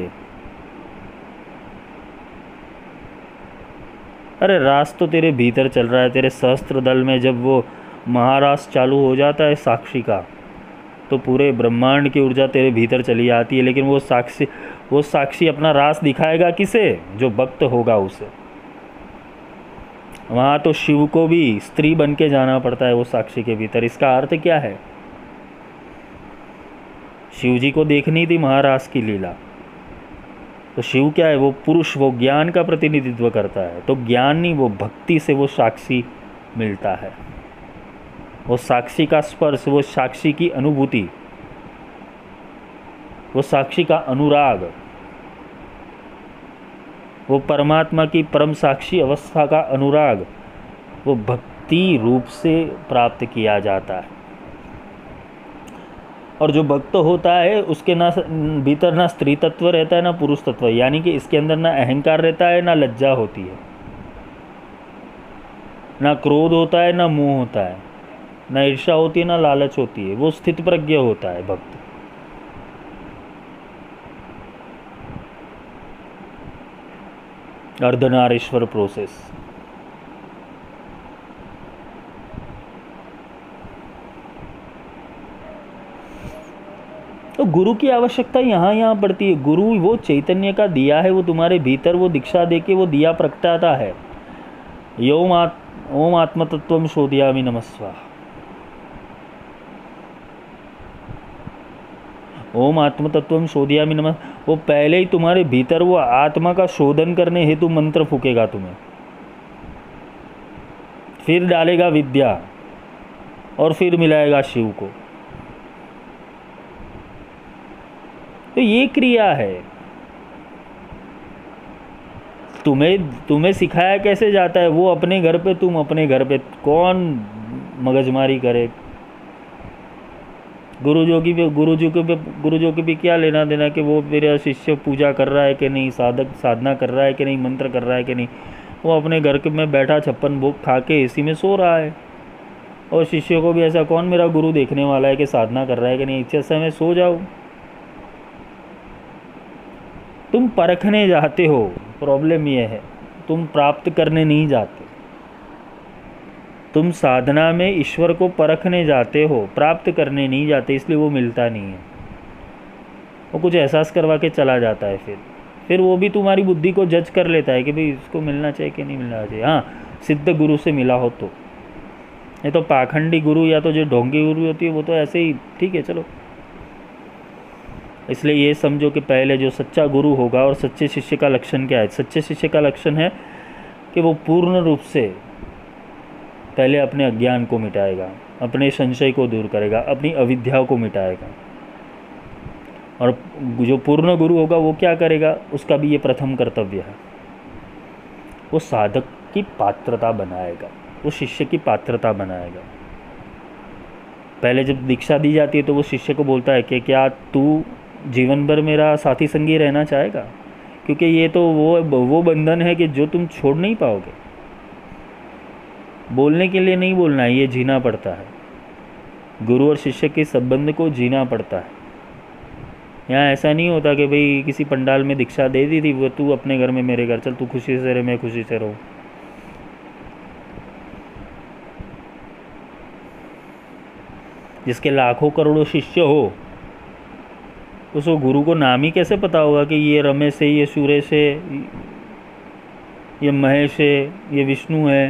अरे रास तो तेरे भीतर चल रहा है, तेरे सहस्त्र दल में जब वो महारास चालू हो जाता है साक्षी का, तो पूरे ब्रह्मांड की ऊर्जा तेरे भीतर चली आती है। लेकिन वो साक्षी वो साक्षी अपना रास दिखाएगा किसे, जो भक्त होगा उसे। वहाँ तो शिव को भी स्त्री बन के जाना पड़ता है वो साक्षी के भीतर। इसका अर्थ क्या है, शिव जी को देखनी थी महारास की लीला, तो शिव क्या है, वो पुरुष, वो ज्ञान का प्रतिनिधित्व करता है। तो ज्ञान नहीं, वो भक्ति से वो साक्षी मिलता है, वो साक्षी का स्पर्श, वो साक्षी की अनुभूति, वो साक्षी का अनुराग, वो परमात्मा की परम साक्षी अवस्था का अनुराग, वो भक्ति रूप से प्राप्त किया जाता है। और जो भक्त होता है उसके ना भीतर ना स्त्री तत्व रहता है ना पुरुष तत्व, यानी कि इसके अंदर ना अहंकार रहता है, ना लज्जा होती है, ना क्रोध होता है, ना मोह होता है, ना ईर्ष्या होती है, ना लालच होती है। वो स्थित प्रज्ञ होता है भक्त। अर्धनारीश्वर प्रोसेस। तो गुरु की आवश्यकता यहाँ यहाँ पड़ती है। गुरु वो चैतन्य का दिया है, वो तुम्हारे भीतर वो दीक्षा देके वो दिया प्रगटाता है। योम आत, ओम आत्मतत्वम शोधयामि नमस्वा। ओम आत्मतत्वम शोधयामि नमस्वा, वो पहले ही तुम्हारे भीतर वो आत्मा का शोधन करने हेतु मंत्र फूकेगा तुम्हें, फिर डालेगा विद्या और फिर मिलाएगा शिव को। तो ये क्रिया है। तुम्हें तुम्हें सिखाया कैसे जाता है, वो अपने घर पे, तुम अपने घर पे। कौन मगजमारी करे, गुरुजों की भी गुरुजों के भी गुरुजों के भी क्या लेना देना कि वो मेरा शिष्य पूजा कर रहा है कि नहीं, साधक साधना कर रहा है कि नहीं, मंत्र कर रहा है कि नहीं। वो अपने घर के में बैठा छप्पन भोग खा के एसी में सो रहा है, और शिष्यों को भी ऐसा कौन मेरा गुरु देखने वाला है कि साधना कर रहा है कि नहीं, इच्छा से मैं सो जाऊँ। तुम परखने जाते हो, प्रॉब्लम ये है तुम प्राप्त करने नहीं जाते। तुम साधना में ईश्वर को परखने जाते हो, प्राप्त करने नहीं जाते, इसलिए वो मिलता नहीं है। वो कुछ एहसास करवा के चला जाता है, फिर फिर वो भी तुम्हारी बुद्धि को जज कर लेता है कि भाई इसको मिलना चाहिए कि नहीं मिलना चाहिए। हाँ, सिद्ध गुरु से मिला हो तो। ये तो पाखंडी गुरु या तो जो ढोंगी गुरु होती है वो तो ऐसे ही ठीक है चलो। इसलिए ये समझो कि पहले जो सच्चा गुरु होगा, और सच्चे शिष्य का लक्षण क्या है, सच्चे शिष्य का लक्षण है कि वो पूर्ण रूप से पहले अपने अज्ञान को मिटाएगा, अपने संशय को दूर करेगा, अपनी अविद्या को मिटाएगा। और जो पूर्ण गुरु होगा वो क्या करेगा, उसका भी ये प्रथम कर्तव्य है, वो साधक की पात्रता बनाएगा, वो शिष्य की पात्रता बनाएगा। पहले जब दीक्षा दी जाती है तो वो शिष्य को बोलता है कि क्या तू जीवन भर मेरा साथी संगी रहना चाहेगा, क्योंकि ये तो वो वो बंधन है कि जो तुम छोड़ नहीं पाओगे। बोलने के लिए नहीं बोलना है, ये जीना पड़ता है। गुरु और शिष्य के संबंध को जीना पड़ता है। यहाँ ऐसा नहीं होता कि भाई किसी पंडाल में दीक्षा दे दी थी, वो तू अपने घर में मेरे घर चल, तू खुशी से रह मैं खुशी से रहूँ। जिसके लाखों करोड़ों शिष्य हो, उस गुरु को नाम ही कैसे पता होगा कि ये रमेश है, ये सुरेश है, ये महेश है, ये विष्णु है,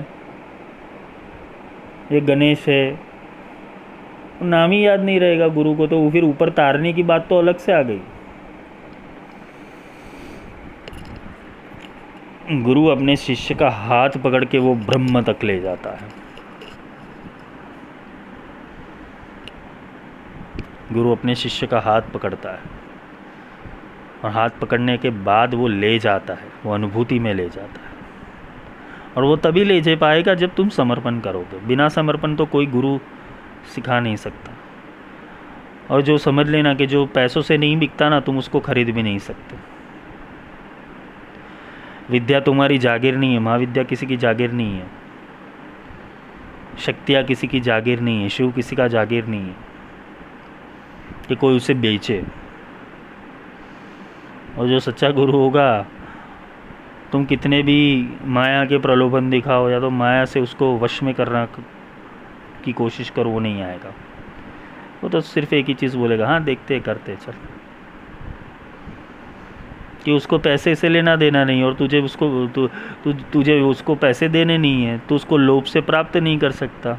ये गणेश है। नाम ही याद नहीं रहेगा गुरु को, तो फिर ऊपर तारने की बात तो अलग से आ गई। गुरु अपने शिष्य का हाथ पकड़ के वो ब्रह्म तक ले जाता है। गुरु अपने शिष्य का हाथ पकड़ता है और हाथ पकड़ने के बाद वो ले जाता है, वो अनुभूति में ले जाता है। और वो तभी ले जा पाएगा जब तुम समर्पण करोगे। बिना समर्पण तो कोई गुरु सिखा नहीं सकता। और जो समझ लेना कि जो पैसों से नहीं बिकता ना, तुम उसको खरीद भी नहीं सकते। विद्या तुम्हारी जागीर नहीं है, महाविद्या किसी की जागीर नहीं है, शक्तियाँ किसी की जागीर नहीं है, शिव किसी का जागीर नहीं है कि कोई उसे बेचे। और जो सच्चा गुरु होगा, तुम कितने भी माया के प्रलोभन दिखाओ या तो माया से उसको वश में करना की कोशिश करो, वो नहीं आएगा। वो तो सिर्फ एक ही चीज़ बोलेगा, हाँ देखते करते चल, कि उसको पैसे से लेना देना नहीं और तुझे उसको तु, तु, तुझे उसको पैसे देने नहीं है, तो उसको लोभ से प्राप्त नहीं कर सकता।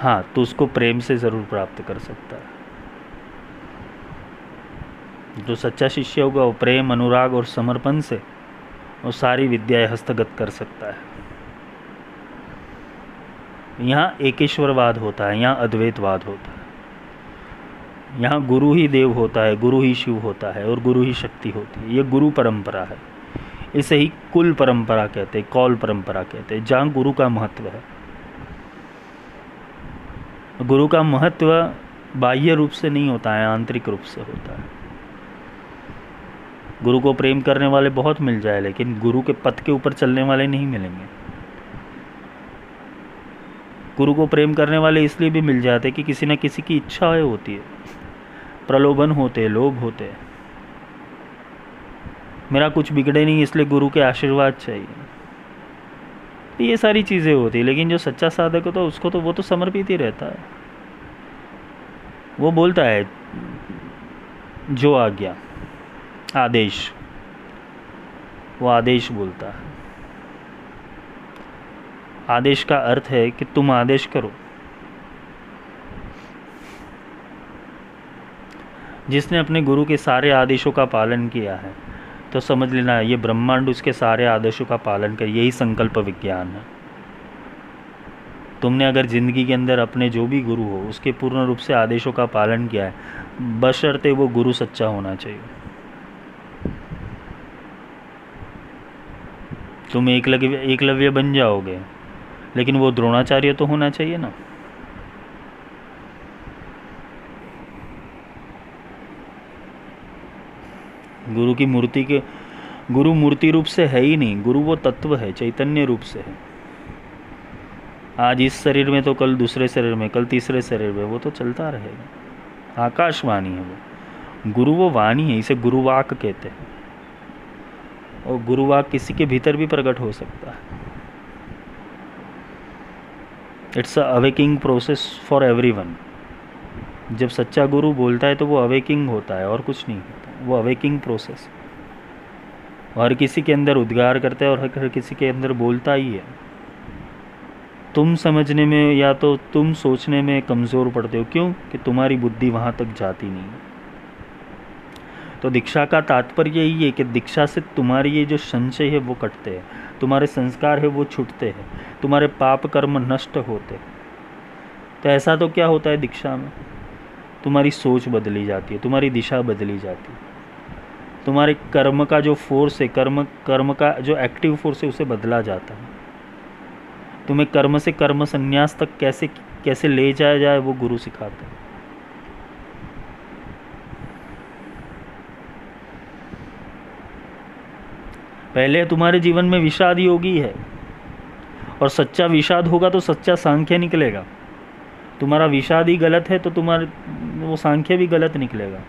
हाँ, तो उसको प्रेम से ज़रूर प्राप्त कर सकता है। जो सच्चा शिष्य होगा वो प्रेम, अनुराग और समर्पण से वो सारी विद्याएं हस्तगत कर सकता है। यहाँ एकेश्वरवाद होता है, यहाँ अद्वैतवाद होता है, यहाँ गुरु ही देव होता है, गुरु ही शिव होता है और गुरु ही शक्ति होती है। ये गुरु परंपरा है, इसे ही कुल परंपरा कहते हैं, कौल परंपरा कहते हैं, जहाँ गुरु का महत्व है। गुरु का महत्व बाह्य रूप से नहीं होता है, आंतरिक रूप से होता है। गुरु को प्रेम करने वाले बहुत मिल जाए, लेकिन गुरु के पथ के ऊपर चलने वाले नहीं मिलेंगे। गुरु को प्रेम करने वाले इसलिए भी मिल जाते कि किसी न किसी की इच्छाएं होती है, प्रलोभन होते हैं, लोभ होते हैं। मेरा कुछ बिगड़े नहीं इसलिए गुरु के आशीर्वाद चाहिए, तो ये सारी चीज़ें होती है। लेकिन जो सच्चा साधक हो तो उसको तो वो तो समर्पित ही रहता है। वो बोलता है जो आज्ञा, आदेश, वो आदेश बोलता है। आदेश का अर्थ है कि तुम आदेश करो। जिसने अपने गुरु के सारे आदेशों का पालन किया है, तो समझ लेना ये ब्रह्मांड उसके सारे आदेशों का पालन कर, यही संकल्प विज्ञान है। तुमने अगर ज़िंदगी के अंदर अपने जो भी गुरु हो उसके पूर्ण रूप से आदेशों का पालन किया है, बशर्ते वो गुरु सच्चा होना चाहिए। तुम एकलव्य एकलव्य बन जाओगे, लेकिन वो द्रोणाचार्य तो होना चाहिए ना। गुरु की मूर्ति के गुरु मूर्ति रूप से है ही नहीं, गुरु वो तत्व है, चैतन्य रूप से है। आज इस शरीर में तो कल दूसरे शरीर में, कल तीसरे शरीर में, वो तो चलता रहेगा। आकाशवाणी है वो, गुरु वो वाणी है, इसे गुरुवाक कहते हैं। और गुरुवाक किसी के भीतर भी प्रकट हो सकता है। It's a awakening process for everyone. जब सच्चा गुरु बोलता है तो वो अवेकिंग होता है और कुछ नहीं होता, वो अवेकिंग प्रोसेस। हर किसी के अंदर उद्गार करता है और हर किसी के अंदर बोलता ही है। तुम समझने में या तो तुम सोचने में कमज़ोर पड़ते हो, क्यों कि तुम्हारी बुद्धि वहाँ तक जाती नहीं है। तो दीक्षा का तात्पर्य यही है कि दीक्षा से तुम्हारी ये जो संशय है वो कटते हैं, तुम्हारे संस्कार है वो छूटते हैं, तुम्हारे पाप कर्म नष्ट होते हैं। तो ऐसा तो क्या होता है दीक्षा में? तुम्हारी सोच बदली जाती है, तुम्हारी दिशा बदली जाती है, तुम्हारे कर्म का जो फोर्स है, कर्म कर्म का जो एक्टिव फोर्स है उसे बदला जाता है। तुम्हें कर्म से कर्म संन्यास तक कैसे कैसे ले जाया जाए वो गुरु सिखाता है। पहले तुम्हारे जीवन में विषाद योग ही है, और सच्चा विषाद होगा तो सच्चा सांख्य निकलेगा। तुम्हारा विषाद ही गलत है तो तुम्हारे वो सांख्य भी गलत निकलेगा।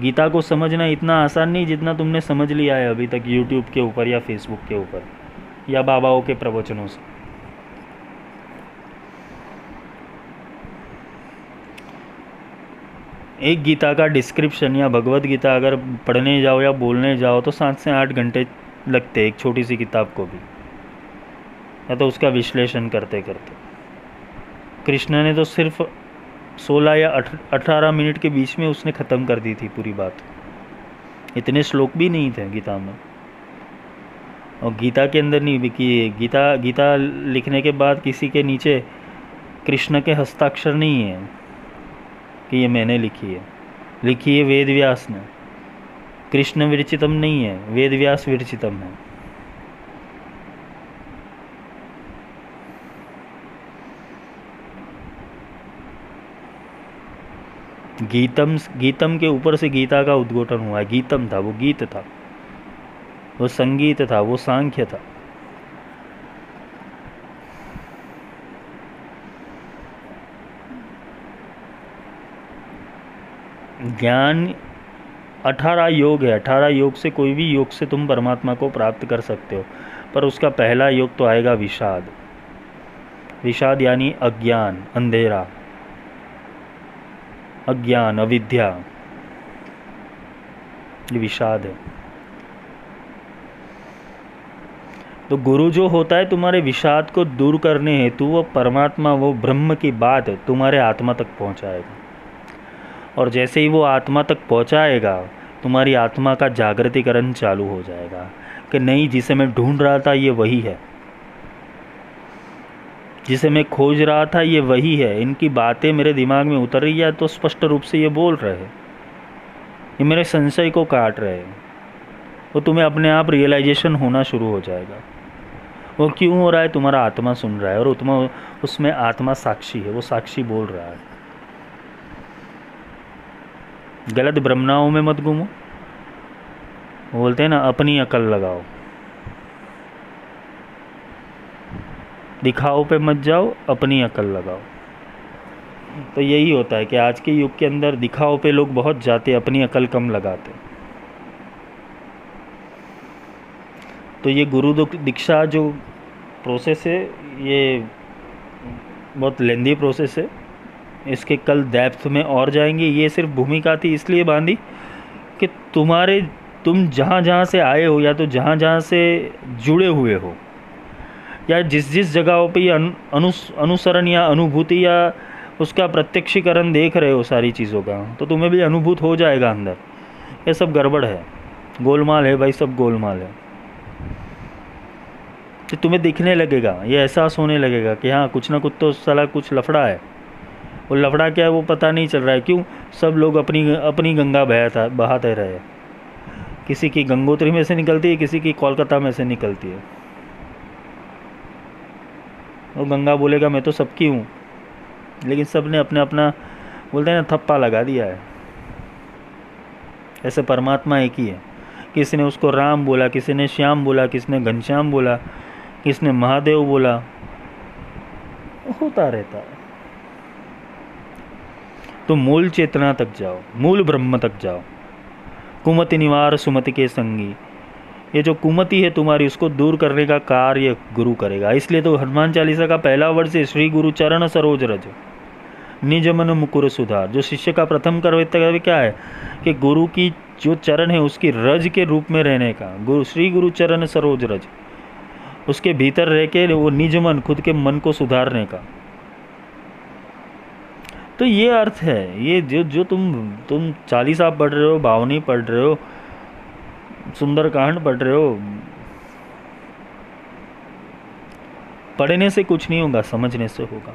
गीता को समझना इतना आसान नहीं जितना तुमने समझ लिया है अभी तक यूट्यूब के ऊपर या फेसबुक के ऊपर या बाबाओं के प्रवचनों से। एक गीता का डिस्क्रिप्शन या भगवत गीता अगर पढ़ने जाओ या बोलने जाओ तो सात से आठ घंटे लगते हैं एक छोटी सी किताब को भी, या तो उसका विश्लेषण करते करते। कृष्ण ने तो सिर्फ सोलह या अठारह मिनट के बीच में उसने ख़त्म कर दी थी पूरी बात। इतने श्लोक भी नहीं थे गीता में, और गीता के अंदर नहीं कि गीता गीता लिखने के बाद किसी के नीचे कृष्ण के हस्ताक्षर नहीं है कि ये मैंने लिखी है, लिखी है वेद व्यास ने। कृष्ण विरचितम नहीं है, वेद व्यास विरचितम है। गीतम गीतम के ऊपर से गीता का उद्घोटन हुआ है। गीतम था वो, गीत था वो, संगीत था वो, सांख्य था। ज्ञान अठारह योग है। अठारह योग से कोई भी योग से तुम परमात्मा को प्राप्त कर सकते हो, पर उसका पहला योग तो आएगा विषाद। विषाद यानी अज्ञान, अंधेरा, अज्ञान, अविद्या, ये विषाद है। तो गुरु जो होता है तुम्हारे विषाद को दूर करने हेतु वो परमात्मा, वो ब्रह्म की बात तुम्हारे आत्मा तक पहुंचाएगा, और जैसे ही वो आत्मा तक पहुंचाएगा तुम्हारी आत्मा का जागृतिकरण चालू हो जाएगा कि नहीं, जिसे मैं ढूंढ रहा था ये वही है, जिसे मैं खोज रहा था ये वही है। इनकी बातें मेरे दिमाग में उतर रही है तो स्पष्ट रूप से ये बोल रहे हैं, ये मेरे संशय को काट रहे हैं। वो तुम्हें अपने आप रियलाइजेशन होना शुरू हो जाएगा। वो क्यों हो रहा है? तुम्हारा आत्मा सुन रहा है, और उतमा उसमें आत्मा साक्षी है, वो साक्षी बोल रहा है। गलत भ्रमणाओं में मत घूमो, बोलते हैं ना, अपनी अकल लगाओ, दिखाओ पे मत जाओ, अपनी अकल लगाओ। तो यही होता है कि आज के युग के अंदर दिखाओ पे लोग बहुत जाते, अपनी अकल कम लगाते। तो ये गुरु दीक्षा जो प्रोसेस है ये बहुत लेंदी प्रोसेस है, इसके कल डेप्थ में और जाएंगे। ये सिर्फ भूमिका थी इसलिए बांधी कि तुम्हारे तुम जहाँ जहाँ से आए हो या तो जहाँ जहाँ से जुड़े हुए हो या जिस जिस जगहों पे ये अनु अनुसरण या अनुभूति या उसका प्रत्यक्षीकरण देख रहे हो सारी चीज़ों का, तो तुम्हें भी अनुभूत हो जाएगा अंदर ये सब गड़बड़ है, गोलमाल है भाई, सब गोलमाल है। तो तुम्हें दिखने लगेगा, ये एहसास होने लगेगा कि हाँ कुछ ना कुछ तो साला कुछ लफड़ा है। वो लफड़ा क्या है वो पता नहीं चल रहा है, क्यों? सब लोग अपनी अपनी गंगा बहाता बहाते रहे। किसी की गंगोत्री में से निकलती है, किसी की कोलकाता में से निकलती है। वो गंगा बोलेगा मैं तो सबकी हूँ, लेकिन सब ने अपने अपना बोलते हैं ना थप्पा लगा दिया है। ऐसे परमात्मा एक ही है। किसी ने उसको राम बोला, किसी ने श्याम बोला, किसी ने घनश्याम बोला, किसी ने महादेव बोला, होता रहता है। तो मूल चेतना तक जाओ, मूल ब्रह्म तक जाओ। कुमति निवार सुमति के संगी, ये जो कुमति है तुम्हारी उसको दूर करने का कार्य गुरु करेगा। इसलिए तो हनुमान चालीसा का पहला वर्ष है, श्री गुरु चरण सरोज रज निज मन मुकुर सुधार। जो शिष्य का प्रथम कर्तव्य क्या है कि गुरु की जो चरण है उसकी रज के रूप में रहने का। गुरु श्री गुरु चरण सरोज रज, उसके भीतर रह के वो निज मन, खुद के मन को सुधारने का। तो ये अर्थ है, ये जो जो तुम तुम चालीसा पढ़ रहे हो, भावनी पढ़ रहे हो, सुंदरकांड पढ़ रहे हो, पढ़ने से कुछ नहीं होगा, समझने से होगा।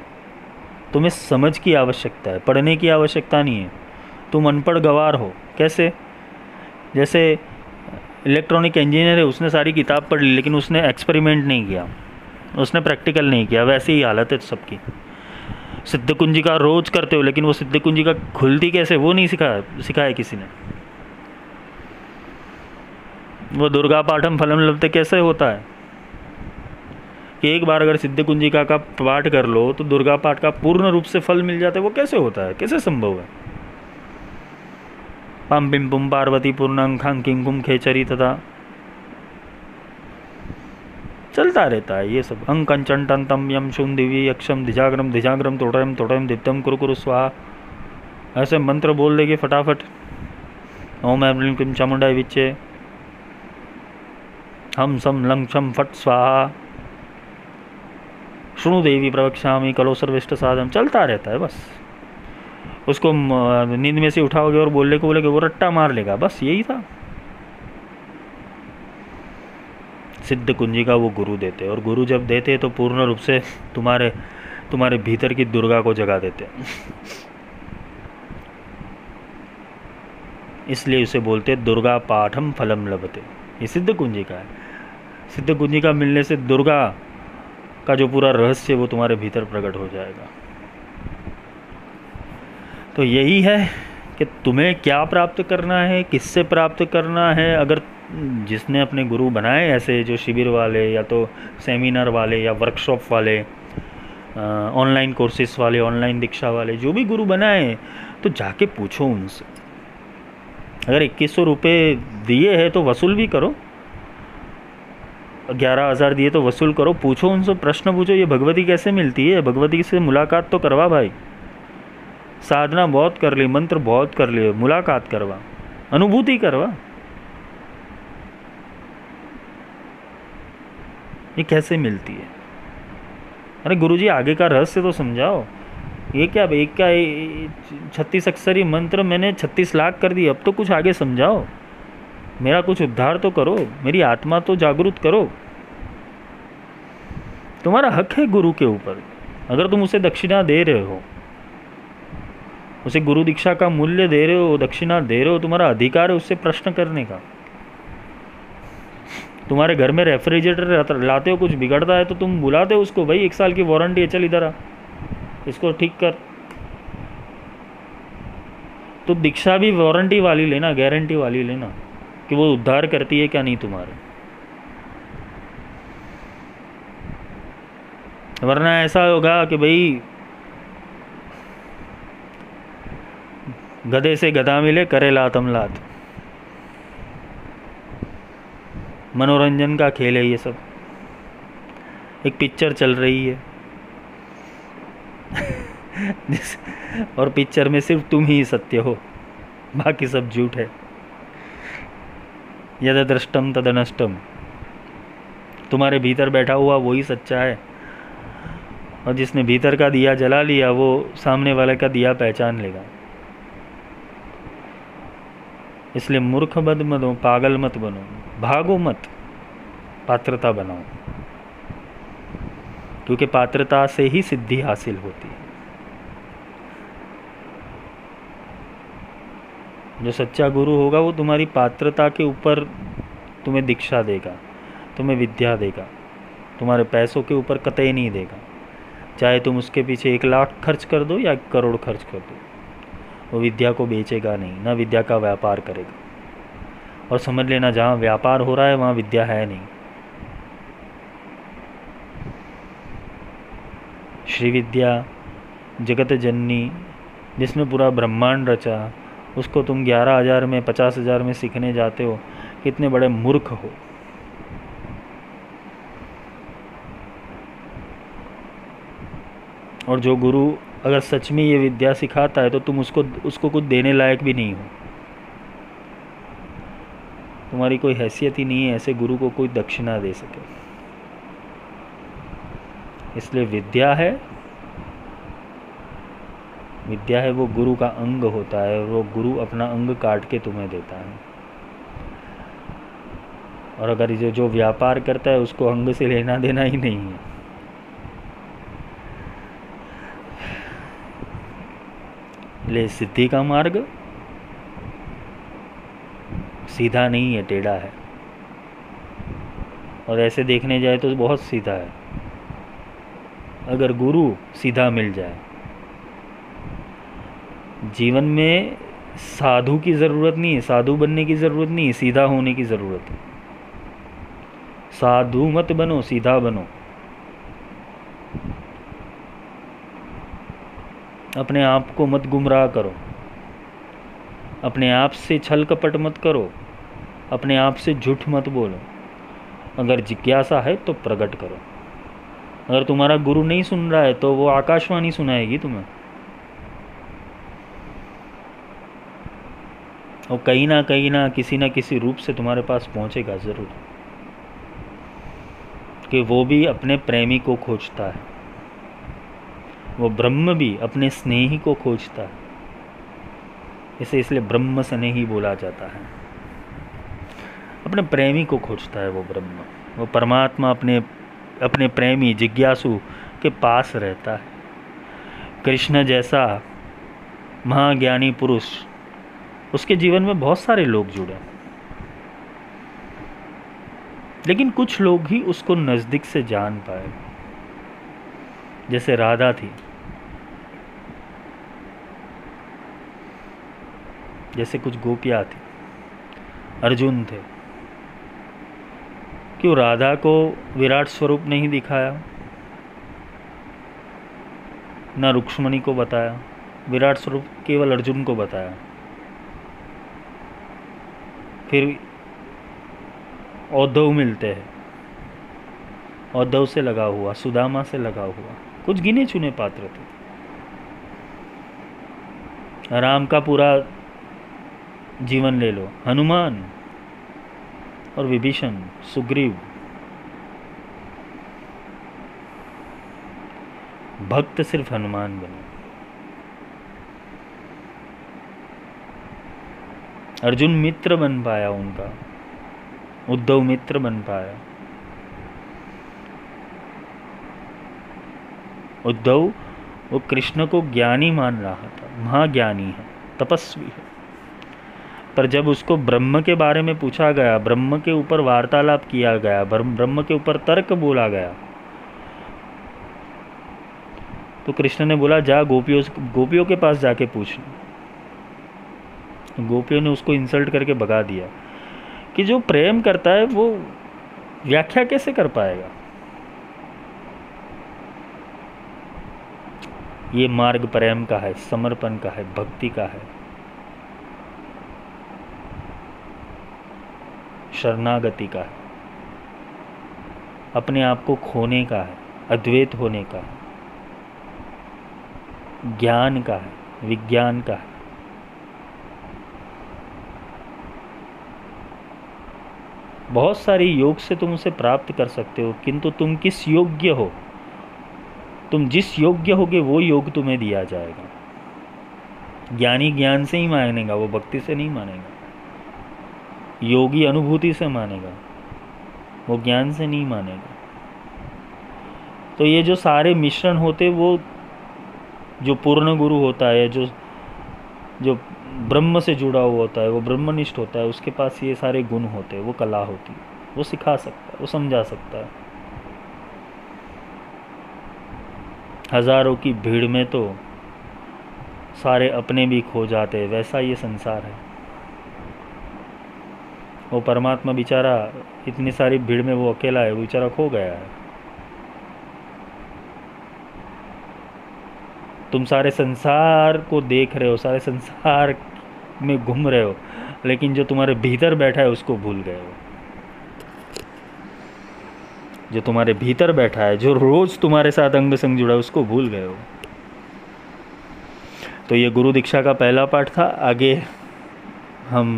तुम्हें समझ की आवश्यकता है, पढ़ने की आवश्यकता नहीं है। तुम अनपढ़ गवार हो। कैसे? जैसे इलेक्ट्रॉनिक इंजीनियर है, उसने सारी किताब पढ़ ली लेकिन उसने एक्सपेरिमेंट नहीं किया, उसने प्रैक्टिकल नहीं किया, वैसी ही हालत है सबकी। सिद्ध कुंजिका रोज करते हो लेकिन वो सिद्ध कुंजिका खुलती कैसे वो नहीं सिखाया सिखाया किसी ने। वो दुर्गा पाठम फलम लभते कैसे होता है कि एक बार अगर सिद्धि कुंजिका का पाठ कर लो तो दुर्गा पाठ का पूर्ण रूप से फल मिल जाता है। वो कैसे होता है, कैसे संभव है? पम पिम पुम पार्वती पूर्णांखां किंकुम खेचरी तथा चलता रहता है ये सब। अंकं चंटन तम यम शुम दिवी यक्षम धिजाग्रम धिजाग्रम तोड़म तोड़म दिप्तम कुरु कुरु स्वाहा, ऐसे मंत्र बोल देंगे फटाफट। ओम ऐं क्लीं चामुंडाय विच्चे हम सम लं क्षम फट स्वाहा, शृणु देवी प्रवक्ष्यामि कलो सर्वेष्ट साधम, चलता रहता है बस। उसको नींद में से उठाओगे और बोलने को बोले कि वो रट्टा मार लेगा, बस यही था। सिद्ध कुंजिका वो गुरु देते, और गुरु जब देते तो पूर्ण रूप से तुम्हारे तुम्हारे भीतर की दुर्गा को जगा देते। इसलिए उसे बोलते दुर्गा पाठम फलम लभते, ये सिद्ध कुंजिका है। सिद्ध कुंजिका मिलने से दुर्गा का जो पूरा रहस्य वो तुम्हारे भीतर प्रकट हो जाएगा। तो यही है कि तुम्हें क्या प्राप्त करना है, किससे प्राप्त करना है। अगर जिसने अपने गुरु बनाए ऐसे जो शिविर वाले या तो सेमिनार वाले या वर्कशॉप वाले, ऑनलाइन कोर्सेस वाले, ऑनलाइन दीक्षा वाले, जो भी गुरु बनाए तो जाके पूछो उनसे। अगर इक्कीस सौ रुपये दिए हैं तो वसूल भी करो, ग्यारह हज़ार दिए तो वसूल करो, पूछो उनसे, प्रश्न पूछो ये भगवती कैसे मिलती है, भगवती से मुलाकात तो करवा भाई। साधना बहुत कर ली, मंत्र बहुत कर लिए, मुलाकात करवा, अनुभूति करवा, ये कैसे मिलती है। अरे गुरुजी आगे का रहस्य तो समझाओ, ये क्या एक क्या छत्तीस अक्षरी मंत्र मैंने छत्तीस लाख कर दिए, अब तो कुछ आगे समझाओ, मेरा कुछ उद्धार तो करो, मेरी आत्मा तो जागरूक करो। तुम्हारा हक है गुरु के ऊपर। अगर तुम उसे दक्षिणा दे रहे हो, उसे गुरु दीक्षा का मूल्य दे रहे हो, दक्षिणा दे रहे हो, तुम्हारा अधिकार है उससे प्रश्न करने का। तुम्हारे घर में रेफ्रिजरेटर लाते हो, कुछ बिगड़ता है तो तुम बुलाते हो उसको, भाई एक साल की वारंटी है, चल इधर आ, इसको ठीक कर। तो दीक्षा भी वारंटी वाली लेना, गारंटी वाली लेना कि वो उद्धार करती है क्या नहीं तुम्हारे। वरना ऐसा होगा कि भाई गधे से गधा मिले करे लात हम लात, मनोरंजन का खेल है ये सब। एक पिक्चर चल रही है और पिक्चर में सिर्फ तुम ही सत्य हो, बाकी सब झूठ है। यद दृष्टम तद नष्टम, तुम्हारे भीतर बैठा हुआ वही सच्चा है, और जिसने भीतर का दिया जला लिया वो सामने वाले का दिया पहचान लेगा। इसलिए मूर्ख मत बनो, पागल मत बनो, भागो मत, पात्रता बनाओ, क्योंकि पात्रता से ही सिद्धि हासिल होती है। जो सच्चा गुरु होगा वो तुम्हारी पात्रता के ऊपर तुम्हें दीक्षा देगा, तुम्हें विद्या देगा, तुम्हारे पैसों के ऊपर कतई नहीं देगा। चाहे तुम उसके पीछे एक लाख खर्च कर दो या एक करोड़ खर्च कर दो, वो विद्या को बेचेगा नहीं, ना विद्या का व्यापार करेगा। और समझ लेना जहाँ व्यापार हो रहा है वहाँ विद्या है नहीं। श्री विद्या जगत जननी जिसने पूरा ब्रह्मांड रचा, उसको तुम ग्यारह हज़ार में पचास हज़ार में सीखने जाते हो, कितने बड़े मूर्ख हो। और जो गुरु अगर सच में ये विद्या सिखाता है तो तुम उसको उसको कुछ देने लायक भी नहीं हो, तुम्हारी कोई हैसियत ही नहीं है ऐसे गुरु को कोई दक्षिणा दे सके। इसलिए विद्या है, विद्या है वो गुरु का अंग होता है, और वो गुरु अपना अंग काट के तुम्हें देता है। और अगर ये जो व्यापार करता है उसको अंग से लेना देना ही नहीं है। ले सिद्धि का मार्ग सीधा नहीं है, टेढ़ा है, और ऐसे देखने जाए तो बहुत सीधा है। अगर गुरु सीधा मिल जाए, जीवन में साधु की ज़रूरत नहीं है, साधु बनने की ज़रूरत नहीं है, सीधा होने की ज़रूरत है। साधु मत बनो, सीधा बनो। अपने आप को मत गुमराह करो, अपने आप से छल कपट मत करो, अपने आप से झूठ मत बोलो। अगर जिज्ञासा है तो प्रकट करो। अगर तुम्हारा गुरु नहीं सुन रहा है तो वो आकाशवाणी सुनाएगी तुम्हें। और कहीं ना कहीं ना किसी ना किसी रूप से तुम्हारे पास पहुंचेगा ज़रूर, कि वो भी अपने प्रेमी को खोजता है, वो ब्रह्म भी अपने स्नेही को खोजता है। इसे इसलिए ब्रह्म स्नेही बोला जाता है। अपने प्रेमी को खोजता है वो ब्रह्म, वो परमात्मा अपने अपने प्रेमी जिज्ञासु के पास रहता है। कृष्ण जैसा महाज्ञानी पुरुष, उसके जीवन में बहुत सारे लोग जुड़े, लेकिन कुछ लोग ही उसको नज़दीक से जान पाए। जैसे राधा थी, जैसे कुछ गोपियाँ थी, अर्जुन थे। क्यों राधा को विराट स्वरूप नहीं दिखाया, ना रुक्मिणी को बताया, विराट स्वरूप केवल अर्जुन को बताया। फिर औद्धव मिलते हैं, औद्धव से लगा हुआ, सुदामा से लगा हुआ, कुछ गिने चुने पात्र थे। राम का पूरा जीवन ले लो, हनुमान और विभीषण, सुग्रीव। भक्त सिर्फ हनुमान बने। अर्जुन मित्र बन पाया उनका, उद्धव मित्र बन पाया। उद्धव वो कृष्ण को ज्ञानी मान रहा था, महाज्ञानी है, तपस्वी है। पर जब उसको ब्रह्म के बारे में पूछा गया, ब्रह्म के ऊपर वार्तालाप किया गया, ब्रह्म के ऊपर तर्क बोला गया, तो कृष्ण ने बोला जा गोपियों गोपियों के पास जाके पूछ। गोपियों ने उसको इंसल्ट करके भगा दिया कि जो प्रेम करता है वो व्याख्या कैसे कर पाएगा। ये मार्ग प्रेम का है, समर्पण का है, भक्ति का है, शरणागति का है, अपने आप को खोने का है, अद्वैत होने का है, ज्ञान का है, विज्ञान का है। बहुत सारे योग से तुम उसे प्राप्त कर सकते हो, किंतु तुम किस योग्य हो, तुम जिस योग्य होगे वो योग तुम्हें दिया जाएगा। ज्ञानी ज्ञान से ही मांगेगा, वो भक्ति से नहीं मानेगा। योगी अनुभूति से मानेगा, वो ज्ञान से नहीं मानेगा। तो ये जो सारे मिश्रण होते, वो जो पूर्ण गुरु होता है, जो जो ब्रह्म से जुड़ा हुआ होता है, वो ब्रह्मनिष्ठ होता है, उसके पास ये सारे गुण होते हैं, वो कला होती है, वो सिखा सकता है, वो समझा सकता है। हजारों की भीड़ में तो सारे अपने भी खो जाते हैं, वैसा ये संसार है। वो परमात्मा बेचारा इतनी सारी भीड़ में वो अकेला है, वो बेचारा खो गया है। तुम सारे संसार को देख रहे हो, सारे संसार में घूम रहे हो, लेकिन जो तुम्हारे भीतर बैठा है उसको भूल गए हो। जो तुम्हारे भीतर बैठा है, जो रोज़ तुम्हारे साथ अंग संग जुड़ा है, उसको भूल गए हो। तो ये गुरु दीक्षा का पहला पाठ था। आगे हम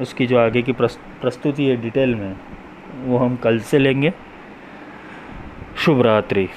उसकी जो आगे की प्रस्तुति है डिटेल में, वो हम कल से लेंगे। शुभ रात्रि।